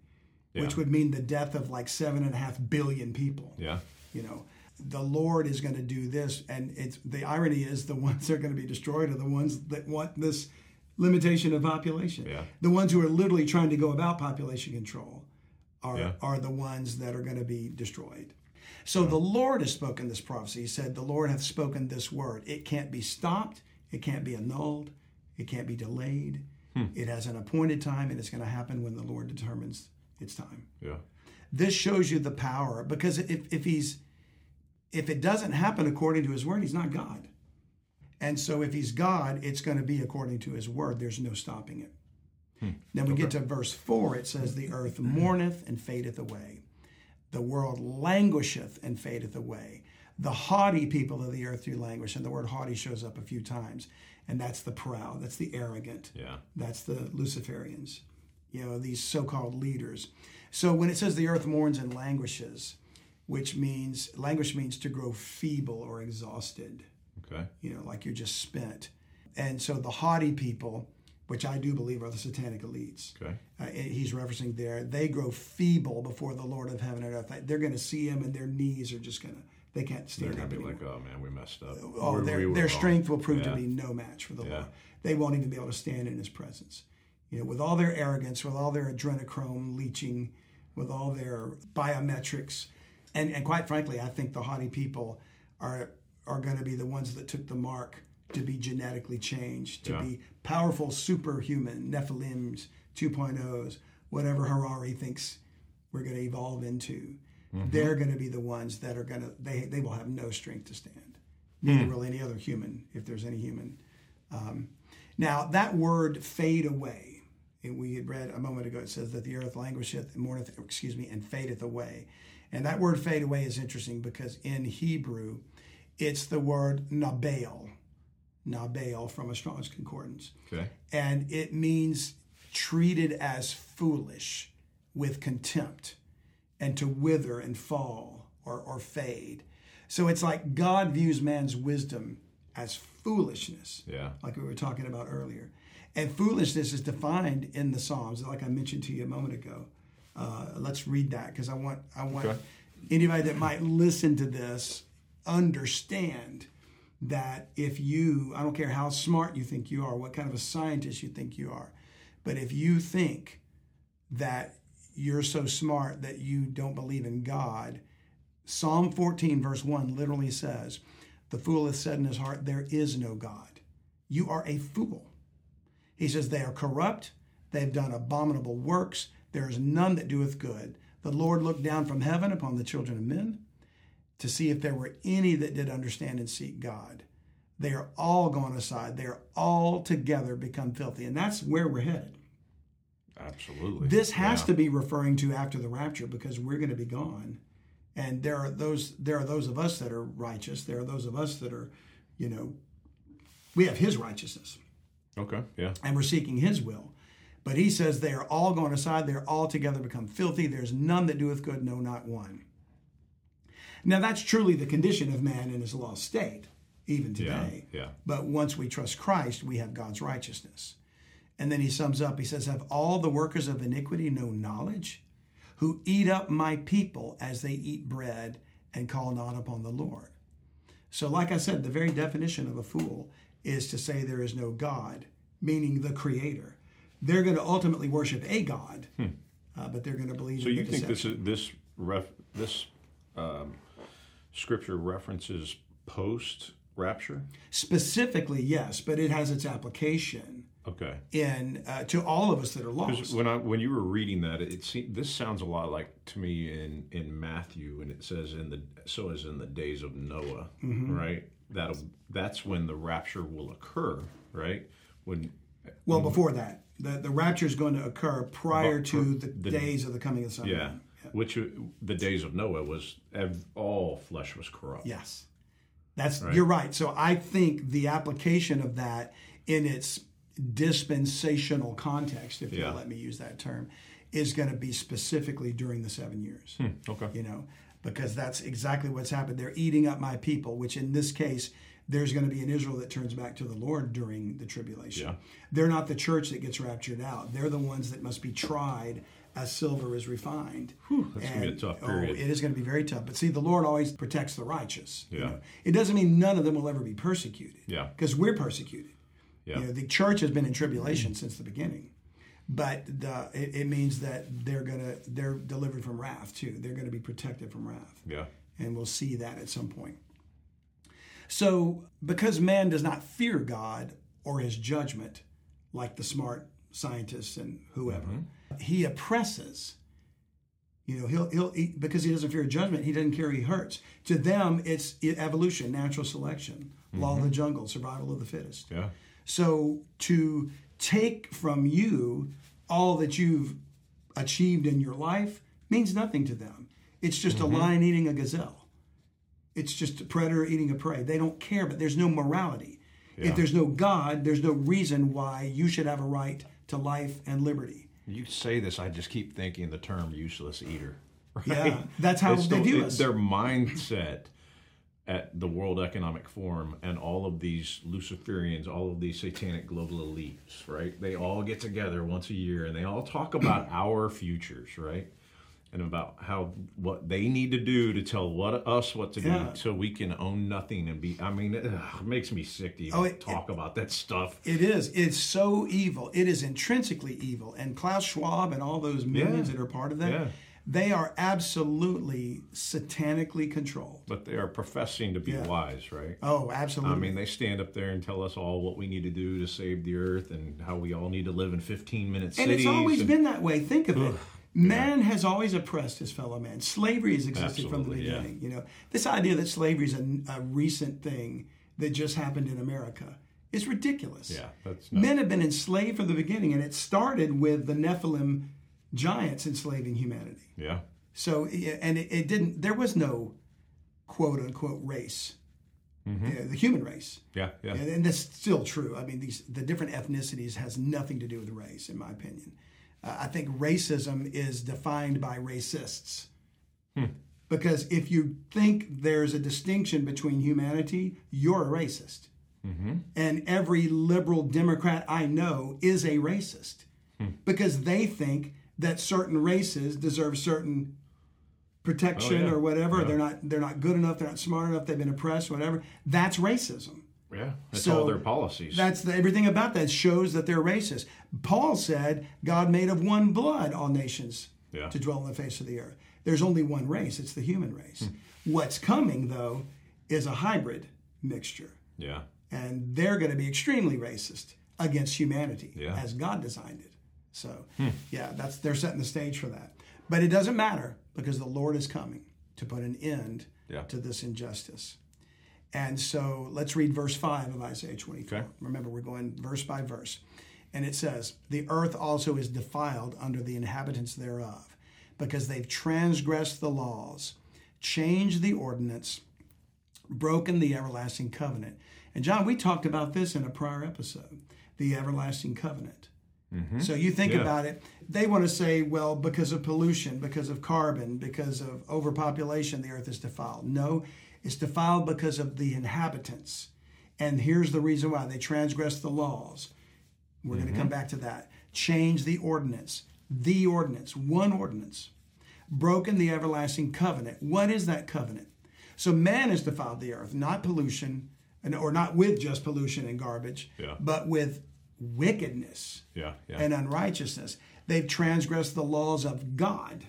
which would mean the death of like 7.5 billion people. Yeah. You know, the Lord is going to do this, and it's the irony is the ones that are going to be destroyed are the ones that want this limitation of population. Yeah. The ones who are literally trying to go about population control are the ones that are going to be destroyed. So the Lord has spoken this prophecy. He said, "The Lord hath spoken this word." It can't be stopped. It can't be annulled. It can't be delayed. Hmm. It has an appointed time, and it's going to happen when the Lord determines its time. Yeah. This shows you the power, because if it doesn't happen according to his word, he's not God. And so if he's God, it's going to be according to his word. There's no stopping it. Hmm. Now we get to verse 4. It says, "The earth mourneth and fadeth away. The world languisheth and fadeth away. The haughty people of the earth do languish." And the word haughty shows up a few times. And that's the proud. That's the arrogant. Yeah. That's the Luciferians. You know, these so-called leaders. So when it says the earth mourns and languishes, which means, languish means to grow feeble or exhausted. Okay. You know, like you're just spent. And so the haughty people, which I do believe are the satanic elites. Okay. He's referencing there. They grow feeble before the Lord of heaven and earth. They're going to see him and their knees are just going to, they can't stand up. They're going to be like, "Oh man, we messed up." Oh, their strength will prove to be no match for the Lord. They won't even be able to stand in his presence. You know, with all their arrogance, with all their adrenochrome leaching, with all their biometrics. And quite frankly, I think the haughty people are going to be the ones that took the mark to be genetically changed, to be powerful superhuman, Nephilims, 2.0s, whatever Harari thinks we're going to evolve into. Mm-hmm. They're going to be the ones that are going to, they will have no strength to stand. Neither will any other human, if there's any human. Now, that word fade away, and we had read a moment ago, it says that the earth languisheth and mourneth, and fadeth away. And that word fade away is interesting because in Hebrew, it's the word nabael. Nabael from a Strong's Concordance. Okay. And it means treated as foolish with contempt. and to wither and fall or fade. So it's like God views man's wisdom as foolishness, like we were talking about earlier. And foolishness is defined in the Psalms, like I mentioned to you a moment ago. Let's read that because I want okay. anybody that might listen to this understand that if you, I don't care how smart you think you are, what kind of a scientist you think you are, but if you think that you're so smart that you don't believe in God, Psalm 14 verse 1 literally says, "The fool hath said in his heart, there is no God." You are a fool. He says, "They are corrupt, they've done abominable works, there is none that doeth good. The Lord looked down from heaven upon the children of men to see if there were any that did understand and seek God. They are all gone aside. They are all together become filthy." And that's where we're headed. Absolutely. This has to be referring to after the rapture, because we're going to be gone. And there are those of us that are righteous. There are those of us that are, we have his righteousness. Okay, yeah. And we're seeking his will. But he says they are all gone aside. They are all together become filthy. There's none that doeth good, no, not one. Now, that's truly the condition of man in his lost state, even today. Yeah, yeah. But once we trust Christ, we have God's righteousness. And then he sums up, he says, "Have all the workers of iniquity no knowledge, who eat up my people as they eat bread and call not upon the Lord?" So like I said, the very definition of a fool is to say there is no God, meaning the creator. They're going to ultimately worship a God, but they're going to believe in the deception. So you think this Scripture references post-rapture? Specifically, yes, but it has its application to all of us that are lost. When you were reading that, this sounds a lot like, to me, in Matthew, and it says, so as in the days of Noah, right? That's when the rapture will occur, right? Before that. The rapture is going to occur prior to the days of the coming of the Son of Man. Which the days of Noah was all flesh was corrupt. Yes, you're right. So I think the application of that in its dispensational context, if you'll let me use that term, is going to be specifically during the 7 years. Because that's exactly what's happened. They're eating up my people, which in this case, there's going to be an Israel that turns back to the Lord during the tribulation. Yeah. They're not the church that gets raptured out. They're the ones that must be tried as silver is refined. Whew, that's going to be a tough period. It is going to be very tough. But see, the Lord always protects the righteous. Yeah. It doesn't mean none of them will ever be persecuted. Yeah. Because we're persecuted. Yeah. The church has been in tribulation since the beginning. But it means that they're delivered from wrath, too. They're going to be protected from wrath. Yeah. And we'll see that at some point. So because man does not fear God or his judgment, like the smart scientists and whoever, he oppresses. Because he doesn't fear judgment, he doesn't carry hurts. To them, it's evolution, natural selection, law of the jungle, survival of the fittest. Yeah. So to take from you all that you've achieved in your life means nothing to them. It's just a lion eating a gazelle. It's just a predator eating a prey. They don't care, but there's no morality. Yeah. If there's no God, there's no reason why you should have a right to life and liberty. You say this, I just keep thinking the term useless eater. Right? Yeah, that's how they view us. Their mindset at the World Economic Forum and all of these Luciferians, all of these satanic global elites, right? They all get together once a year and they all talk about our futures, right? And about what they need to do to tell us what to do so we can own nothing and be. I mean, it makes me sick to even talk about that stuff. It is. It's so evil. It is intrinsically evil. And Klaus Schwab and all those millions that are part of that, they are absolutely satanically controlled. But they are professing to be wise, right? Oh, absolutely. I mean, they stand up there and tell us all what we need to do to save the earth and how we all need to live in 15-minute cities. And it's always been that way. Think of it. Man has always oppressed his fellow man. Slavery has existed from the beginning. This idea that slavery is a recent thing that just happened in America is ridiculous. Yeah, men have been enslaved from the beginning, and it started with the Nephilim giants enslaving humanity. Yeah. So, and it didn't. There was no quote unquote race, the human race. Yeah, yeah. And that's still true. I mean, the different ethnicities has nothing to do with race, in my opinion. I think racism is defined by racists. Because if you think there's a distinction between humanity, you're a racist. Mm-hmm. And every liberal Democrat I know is a racist because they think that certain races deserve certain protection or whatever. Yeah. They're not good enough. They're not smart enough. They've been oppressed, whatever. That's racism. Yeah, that's all their policies. That's everything about that shows that they're racist. Paul said, God made of one blood all nations to dwell on the face of the earth. There's only one race. It's the human race. What's coming, though, is a hybrid mixture. Yeah. And they're going to be extremely racist against humanity as God designed it. So, they're setting the stage for that. But it doesn't matter because the Lord is coming to put an end to this injustice. And so let's read verse 5 of Isaiah 24. Okay. Remember, we're going verse by verse. And it says, the earth also is defiled under the inhabitants thereof, because they've transgressed the laws, changed the ordinance, broken the everlasting covenant. And John, we talked about this in a prior episode, the everlasting covenant. Mm-hmm. So you think about it, they want to say, well, because of pollution, because of carbon, because of overpopulation, the earth is defiled. No, it's defiled because of the inhabitants. And here's the reason why. They transgressed the laws. We're going to come back to that. Change the ordinance, one ordinance. Broken the everlasting covenant. What is that covenant? So man has defiled the earth, not pollution, or not with just pollution and garbage, but with wickedness and unrighteousness. They've transgressed the laws of God,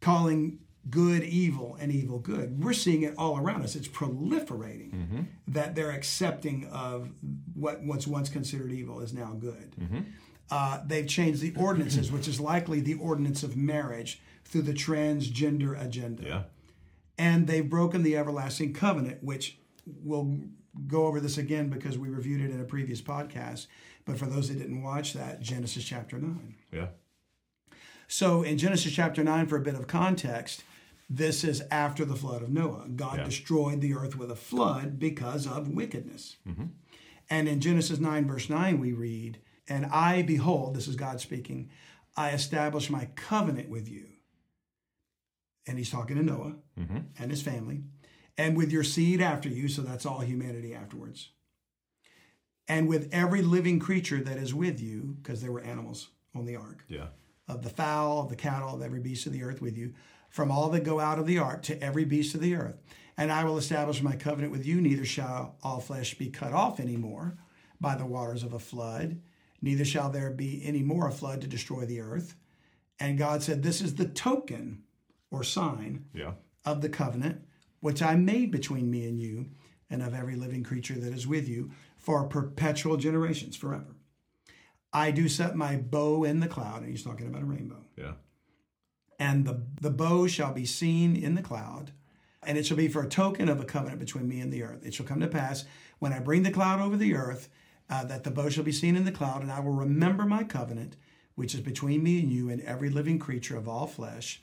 calling good evil and evil good. We're seeing it all around us. It's proliferating that they're accepting of what's once considered evil is now good. Mm-hmm. They've changed the ordinances, which is likely the ordinance of marriage, through the transgender agenda. Yeah. And they've broken the everlasting covenant, which we'll go over this again because we reviewed it in a previous podcast. But for those that didn't watch that, Genesis chapter 9. Yeah. So in Genesis chapter 9, for a bit of context, this is after the flood of Noah. God destroyed the earth with a flood because of wickedness. Mm-hmm. And in Genesis 9, verse 9, we read, and I, behold, this is God speaking, I establish my covenant with you. And he's talking to Noah and his family, and with your seed after you, so that's all humanity afterwards, and with every living creature that is with you, because there were animals on the ark, of the fowl, of the cattle, of every beast of the earth with you, from all that go out of the ark to every beast of the earth. And I will establish my covenant with you, neither shall all flesh be cut off anymore by the waters of a flood, neither shall there be any more a flood to destroy the earth. And God said, this is the token or sign of the covenant, which I made between me and you and of every living creature that is with you for perpetual generations, forever. I do set my bow in the cloud, and he's talking about a rainbow. Yeah. And the bow shall be seen in the cloud, and it shall be for a token of a covenant between me and the earth. It shall come to pass when I bring the cloud over the earth, that the bow shall be seen in the cloud, and I will remember my covenant, which is between me and you and every living creature of all flesh.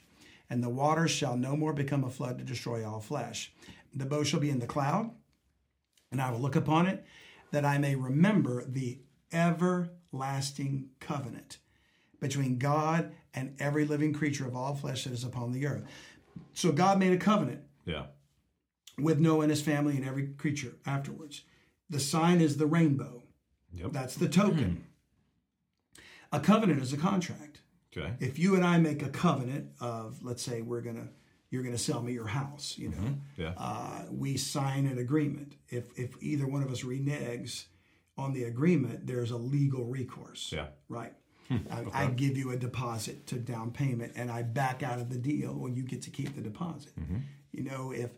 And the waters shall no more become a flood to destroy all flesh. The bow shall be in the cloud, and I will look upon it, that I may remember the everlasting covenant between God and every living creature of all flesh that is upon the earth. So God made a covenant with Noah and his family and every creature afterwards. The sign is the rainbow. Yep. That's the token. A covenant is a contract. Okay. If you and I make a covenant of, let's say, you're gonna sell me your house, you know, we sign an agreement. If either one of us reneges on the agreement, there's a legal recourse. Yeah. Right. I give you a deposit to down payment, and I back out of the deal, or you get to keep the deposit. Mm-hmm. You know, if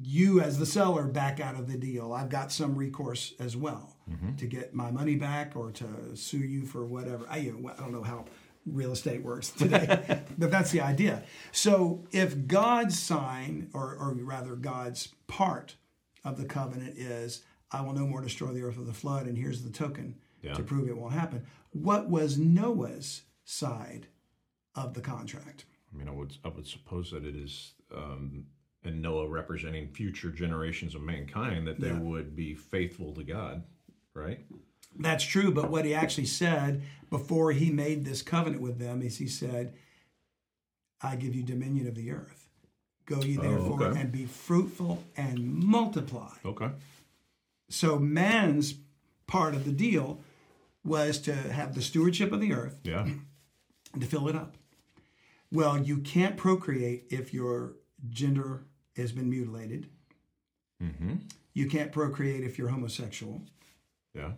you as the seller back out of the deal, I've got some recourse as well to get my money back or to sue you for whatever. I don't know how real estate works today, but that's the idea. So if God's sign, or rather God's part of the covenant is, I will no more destroy the earth with a flood, and here's the token to prove it won't happen. What was Noah's side of the contract? I mean, I would suppose that it is, and Noah representing future generations of mankind, that they would be faithful to God, right? That's true, but what he actually said before he made this covenant with them is he said, I give you dominion of the earth. Go ye therefore and be fruitful and multiply. Okay. So man's part of the deal was to have the stewardship of the earth and to fill it up. Well, you can't procreate if your gender has been mutilated. Mm-hmm. You can't procreate if you're homosexual. Yeah.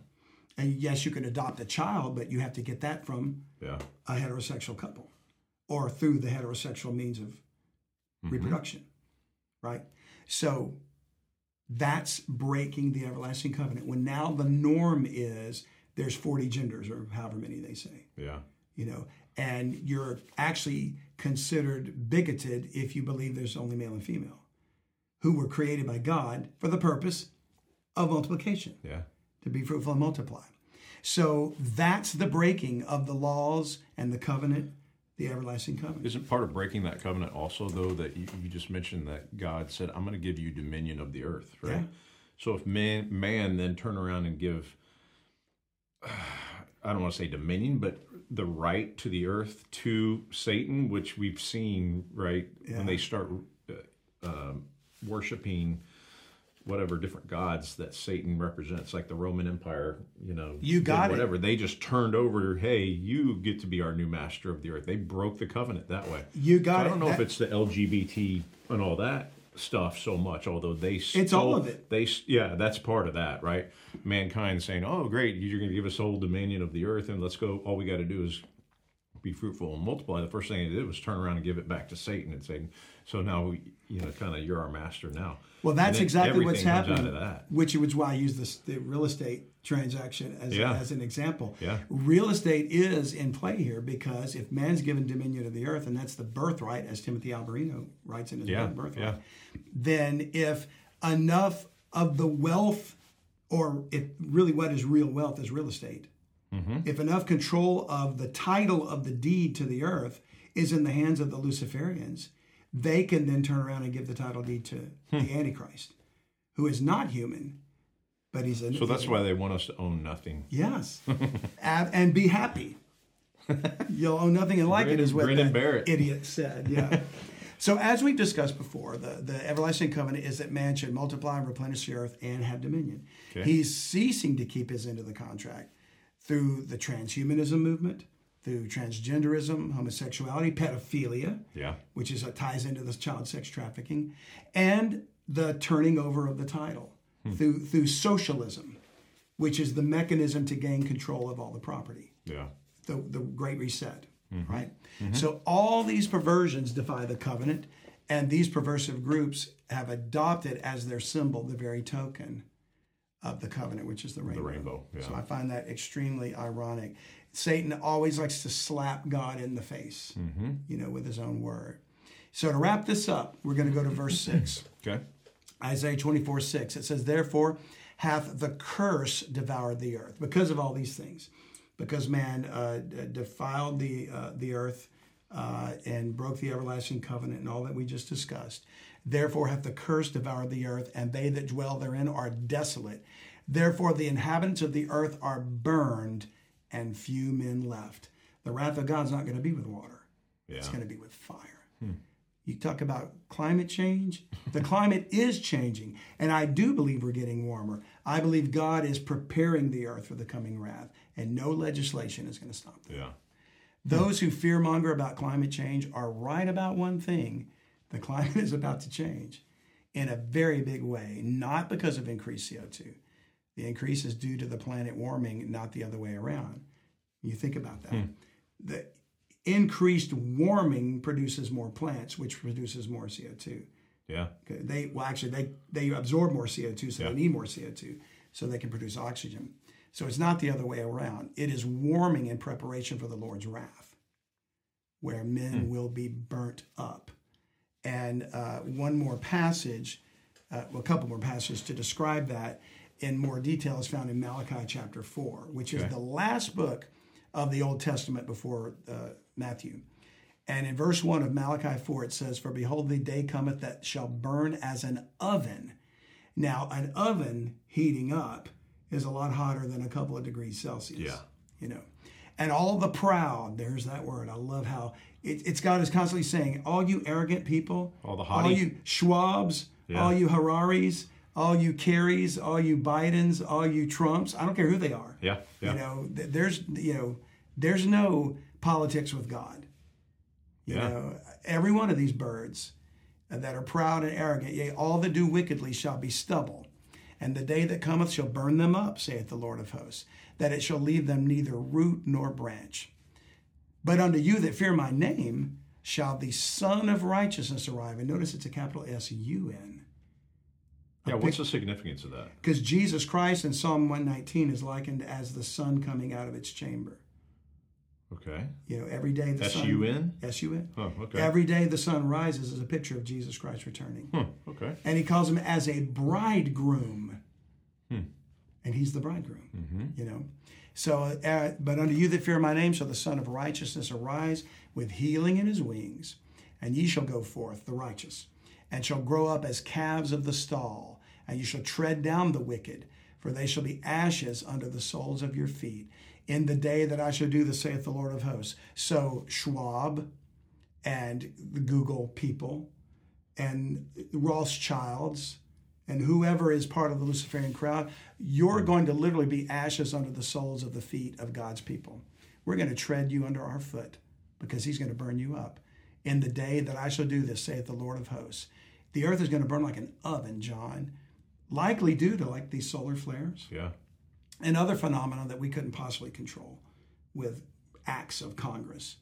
And yes, you can adopt a child, but you have to get that from a heterosexual couple or through the heterosexual means of reproduction, right? So that's breaking the everlasting covenant. When now the norm is there's 40 genders or however many they say. Yeah. You know, and you're actually considered bigoted if you believe there's only male and female, who were created by God for the purpose of multiplication. Yeah. To be fruitful and multiply. So that's the breaking of the laws and the covenant, the everlasting covenant. Isn't part of breaking that covenant also, though, that you just mentioned that God said, I'm going to give you dominion of the earth, right? Yeah. So if man then turn around and give, I don't want to say dominion, but the right to the earth to Satan, which we've seen, right, when they start worshiping whatever different gods that Satan represents, like the Roman Empire, you know, you got whatever. They just turned over, hey, you get to be our new master of the earth. They broke the covenant that way. You got so I don't know if it's the LGBT and all that stuff so much, although they stole, it's all of it. Yeah, that's part of that, right? Mankind saying, oh, great, you're going to give us whole dominion of the earth, and let's go, all we got to do is be fruitful and multiply. The first thing they did was turn around and give it back to Satan and say, so now, you know, kind of you're our master now. Well, that's exactly what's happening, which is why I use the real estate transaction as an example. Yeah. Real estate is in play here because if man's given dominion of the earth, and that's the birthright, as Timothy Alberino writes in his book, Birthright, then if enough of the wealth, or if really what is real wealth is real estate, if enough control of the title of the deed to the earth is in the hands of the Luciferians, they can then turn around and give the title deed to the Antichrist, who is not human, but he's a... So that's why they want us to own nothing. Yes. And be happy. You'll own nothing and like it is what that idiot said. Yeah. So as we've discussed before, the everlasting covenant is that man should multiply, replenish the earth, and have dominion. Okay. He's ceasing to keep his end of the contract through the transhumanism movement, through transgenderism, homosexuality, pedophilia, which is ties into this child sex trafficking, and the turning over of the title through socialism, which is the mechanism to gain control of all the property. Yeah, the Great Reset, right? Mm-hmm. So all these perversions defy the covenant, and these perversive groups have adopted as their symbol the very token of the covenant, which is the rainbow. The rainbow. Yeah. So I find that extremely ironic. Satan always likes to slap God in the face, you know, with his own word. So to wrap this up, we're going to go to verse 6. Okay. Isaiah 24:6. It says, therefore hath the curse devoured the earth because of all these things, because man defiled the earth and broke the everlasting covenant and all that we just discussed. Therefore hath the curse devoured the earth, and they that dwell therein are desolate. Therefore the inhabitants of the earth are burned, and few men left. The wrath of God's not going to be with water. Yeah. It's going to be with fire. Hmm. You talk about climate change. The climate is changing, and I do believe we're getting warmer. I believe God is preparing the earth for the coming wrath, and no legislation is going to stop that. Yeah. Those who fearmonger about climate change are right about one thing. The climate is about to change in a very big way, not because of increased CO2. The increase is due to the planet warming, not the other way around. You think about that. The increased warming produces more plants, which produces more CO2. Yeah. They absorb more CO2, so they need more CO2, so they can produce oxygen. So it's not the other way around. It is warming in preparation for the Lord's wrath, where men will be burnt up. And one more passage, a couple more passages to describe that in more detail is found in Malachi chapter 4, which is the last book of the Old Testament before Matthew. And in verse 1 of Malachi 4, it says, for behold, the day cometh that shall burn as an oven. Now, an oven heating up is a lot hotter than a couple of degrees Celsius. Yeah. You know. and all the proud. There's that word. I love how it's God is constantly saying, all you arrogant people, all the haughty, all you Schwabs, yeah, all you Hararis, all you Kerrys, all you Bidens, all you Trumps. I don't care who they are. Yeah, yeah. You know, there's no politics with God. You know, every one of these birds that are proud and arrogant, yea, all that do wickedly shall be stubble. And the day that cometh shall burn them up, saith the Lord of hosts, that it shall leave them neither root nor branch. But unto you that fear my name shall the Son of Righteousness arrive. And notice it's a capital S-U-N. Yeah, what's the significance of that? Because Jesus Christ in Psalm 119 is likened as the sun coming out of its chamber. Okay. You know, every day the sun... S-U-N? S-U-N. Oh, okay. Every day the sun rises is a picture of Jesus Christ returning. Hmm, okay. And he calls him as a bridegroom. Hmm. And he's the bridegroom, mm-hmm, you know. So, but unto you that fear my name shall the Son of Righteousness arise with healing in his wings, and ye shall go forth, the righteous, and shall grow up as calves of the stall, and ye shall tread down the wicked, for they shall be ashes under the soles of your feet. In the day that I shall do this, saith the Lord of hosts. So Schwab and the Google people and Rothschilds and whoever is part of the Luciferian crowd, you're going to literally be ashes under the soles of the feet of God's people. We're going to tread you under our foot because he's going to burn you up. In the day that I shall do this, saith the Lord of hosts. The earth is going to burn like an oven, John, likely due to like these solar flares. Yeah. And other phenomena that we couldn't possibly control with acts of Congress.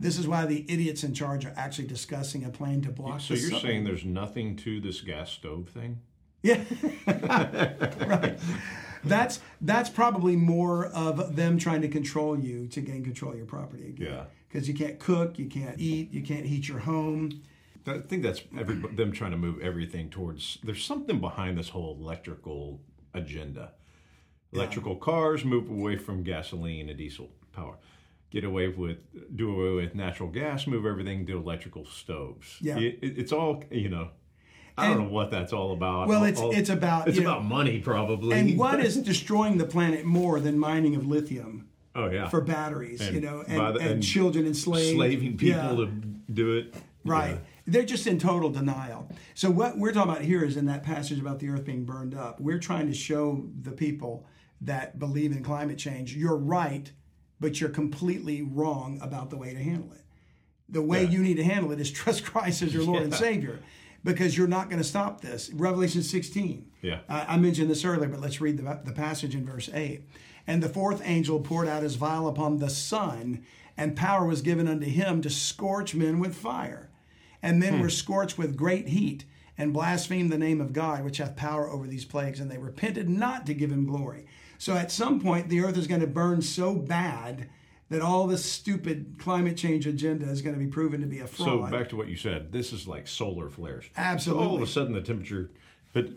This is why the idiots in charge are actually discussing a plan to block. So you're saying there's nothing to this gas stove thing? Yeah, right. That's probably more of them trying to control you to gain control of your property again. Yeah, because you can't cook, you can't eat, you can't heat your home. I think that's them trying to move everything towards. There's something behind this whole electrical agenda. Electrical cars, move away from gasoline and diesel power. Do away with natural gas, move everything to electrical stoves. Yeah, it's all, you know. I don't know what that's all about. Well, it's about money probably. And what is destroying the planet more than mining of lithium? Oh yeah, for batteries, and, you know, and children enslaved, enslaving people to do it. Right. Yeah. They're just in total denial. So what we're talking about here is in that passage about the earth being burned up. We're trying to show the people that believe in climate change, you're right, but you're completely wrong about the way to handle it. The way you need to handle it is trust Christ as your Lord and Savior, because you're not going to stop this. Revelation 16. Yeah. I mentioned this earlier, but let's read the passage in verse 8. And the fourth angel poured out his vial upon the sun, and power was given unto him to scorch men with fire. And men were scorched with great heat and blasphemed the name of God, which hath power over these plagues, and they repented not to give him glory. So at some point, the earth is going to burn so bad that all this stupid climate change agenda is going to be proven to be a fraud. So back to what you said, this is like solar flares. Absolutely. So all of a sudden, the temperature, but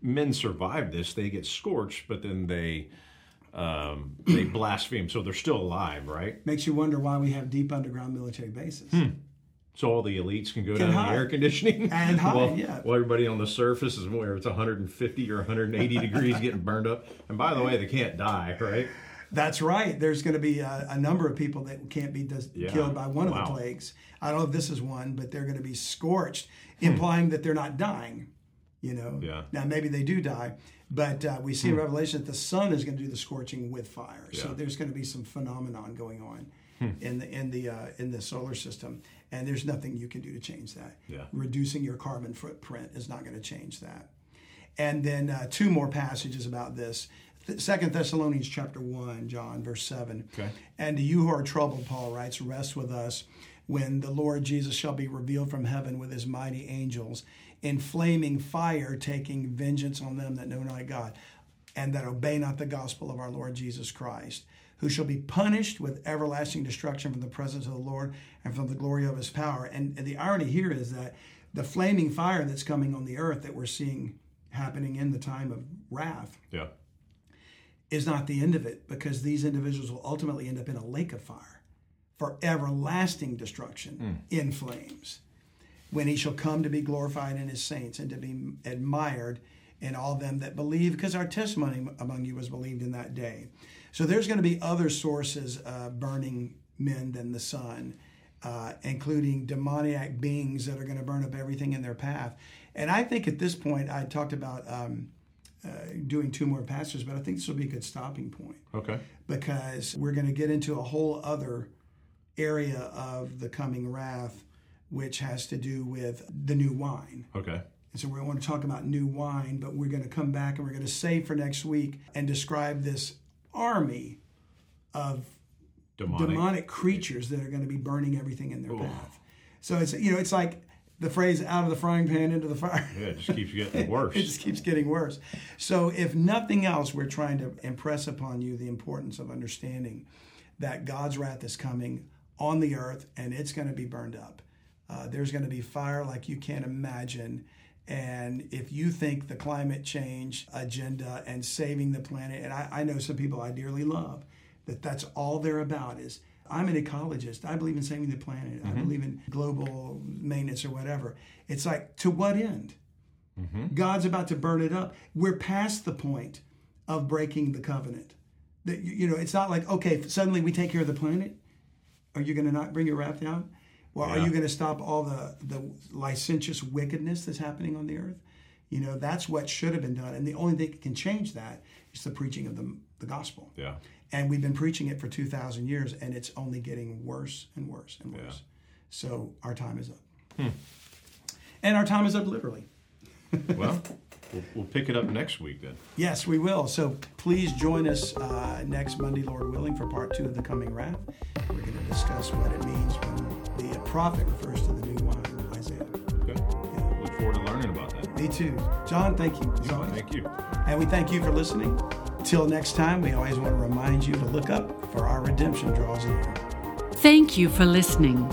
men survive this. They get scorched, but then they blaspheme. So they're still alive, right? Makes you wonder why we have deep underground military bases. Hmm. So all the elites can go down in the air conditioning? And hide, while everybody on the surface is where it's 150 or 180 degrees getting burned up. And by the way, they can't die, right? That's right. There's going to be a number of people that can't be killed by one of the plagues. I don't know if this is one, but they're going to be scorched, implying that they're not dying, you know? Yeah. Now, maybe they do die, but we see in Revelation that the sun is going to do the scorching with fire. Yeah. So there's going to be some phenomenon going on in the solar system. And there's nothing you can do to change that. Yeah. Reducing your carbon footprint is not going to change that. And then two more passages about this. 2 Thessalonians chapter 1, John, verse 7. Okay. And to you who are troubled, Paul writes, rest with us when the Lord Jesus shall be revealed from heaven with his mighty angels in flaming fire, taking vengeance on them that know not God and that obey not the gospel of our Lord Jesus Christ, who shall be punished with everlasting destruction from the presence of the Lord and from the glory of his power. And the irony here is that the flaming fire that's coming on the earth that we're seeing happening in the time of wrath is not the end of it, because these individuals will ultimately end up in a lake of fire for everlasting destruction in flames, when he shall come to be glorified in his saints and to be admired and all them that believe, because our testimony among you was believed in that day. So there's going to be other sources burning men than the sun, including demoniac beings that are going to burn up everything in their path. And I think at this point, I talked about doing two more passages, but I think this will be a good stopping point. Okay. Because we're going to get into a whole other area of the coming wrath, which has to do with the new wine. Okay. And so we want to talk about new wine, but we're going to come back and we're going to save for next week and describe this army of demonic creatures that are going to be burning everything in their path. So it's, you know, it's like the phrase out of the frying pan into the fire. Yeah, it just keeps getting worse. It just keeps getting worse. So if nothing else, we're trying to impress upon you the importance of understanding that God's wrath is coming on the earth and it's going to be burned up. There's going to be fire like you can't imagine. And if you think the climate change agenda and saving the planet, and I know some people I dearly love, that's all they're about is, I'm an ecologist. I believe in saving the planet. Mm-hmm. I believe in global maintenance or whatever. It's like, to what end? Mm-hmm. God's about to burn it up. We're past the point of breaking the covenant. You know, it's not like, okay, suddenly we take care of the planet. Are you going to not bring your wrath down? Well, yeah. Are you going to stop all the licentious wickedness that's happening on the earth? You know, that's what should have been done. And the only thing that can change that is the preaching of the gospel. Yeah. And we've been preaching it for 2,000 years, and it's only getting worse and worse and worse. Yeah. So our time is up. And our time is up literally. Well, we'll pick it up next week then. Yes, we will. So please join us next Monday, Lord willing, for part two of the coming wrath. We're going to discuss what it means when the prophet refers to the new wine of Isaiah. Okay. Yeah. Look forward to learning about that. Me too. John, thank you. Thank you. And we thank you for listening. Till next time, we always want to remind you to look up, for our redemption draws near. Thank you for listening.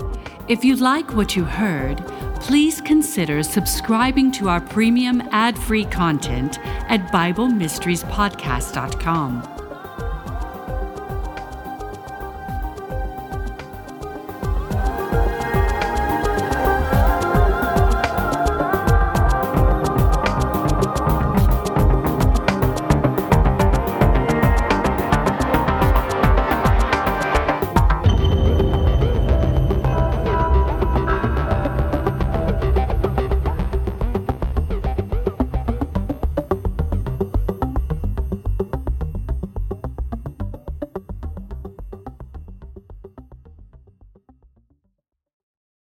If you like what you heard, please consider subscribing to our premium ad-free content at BibleMysteriesPodcast.com.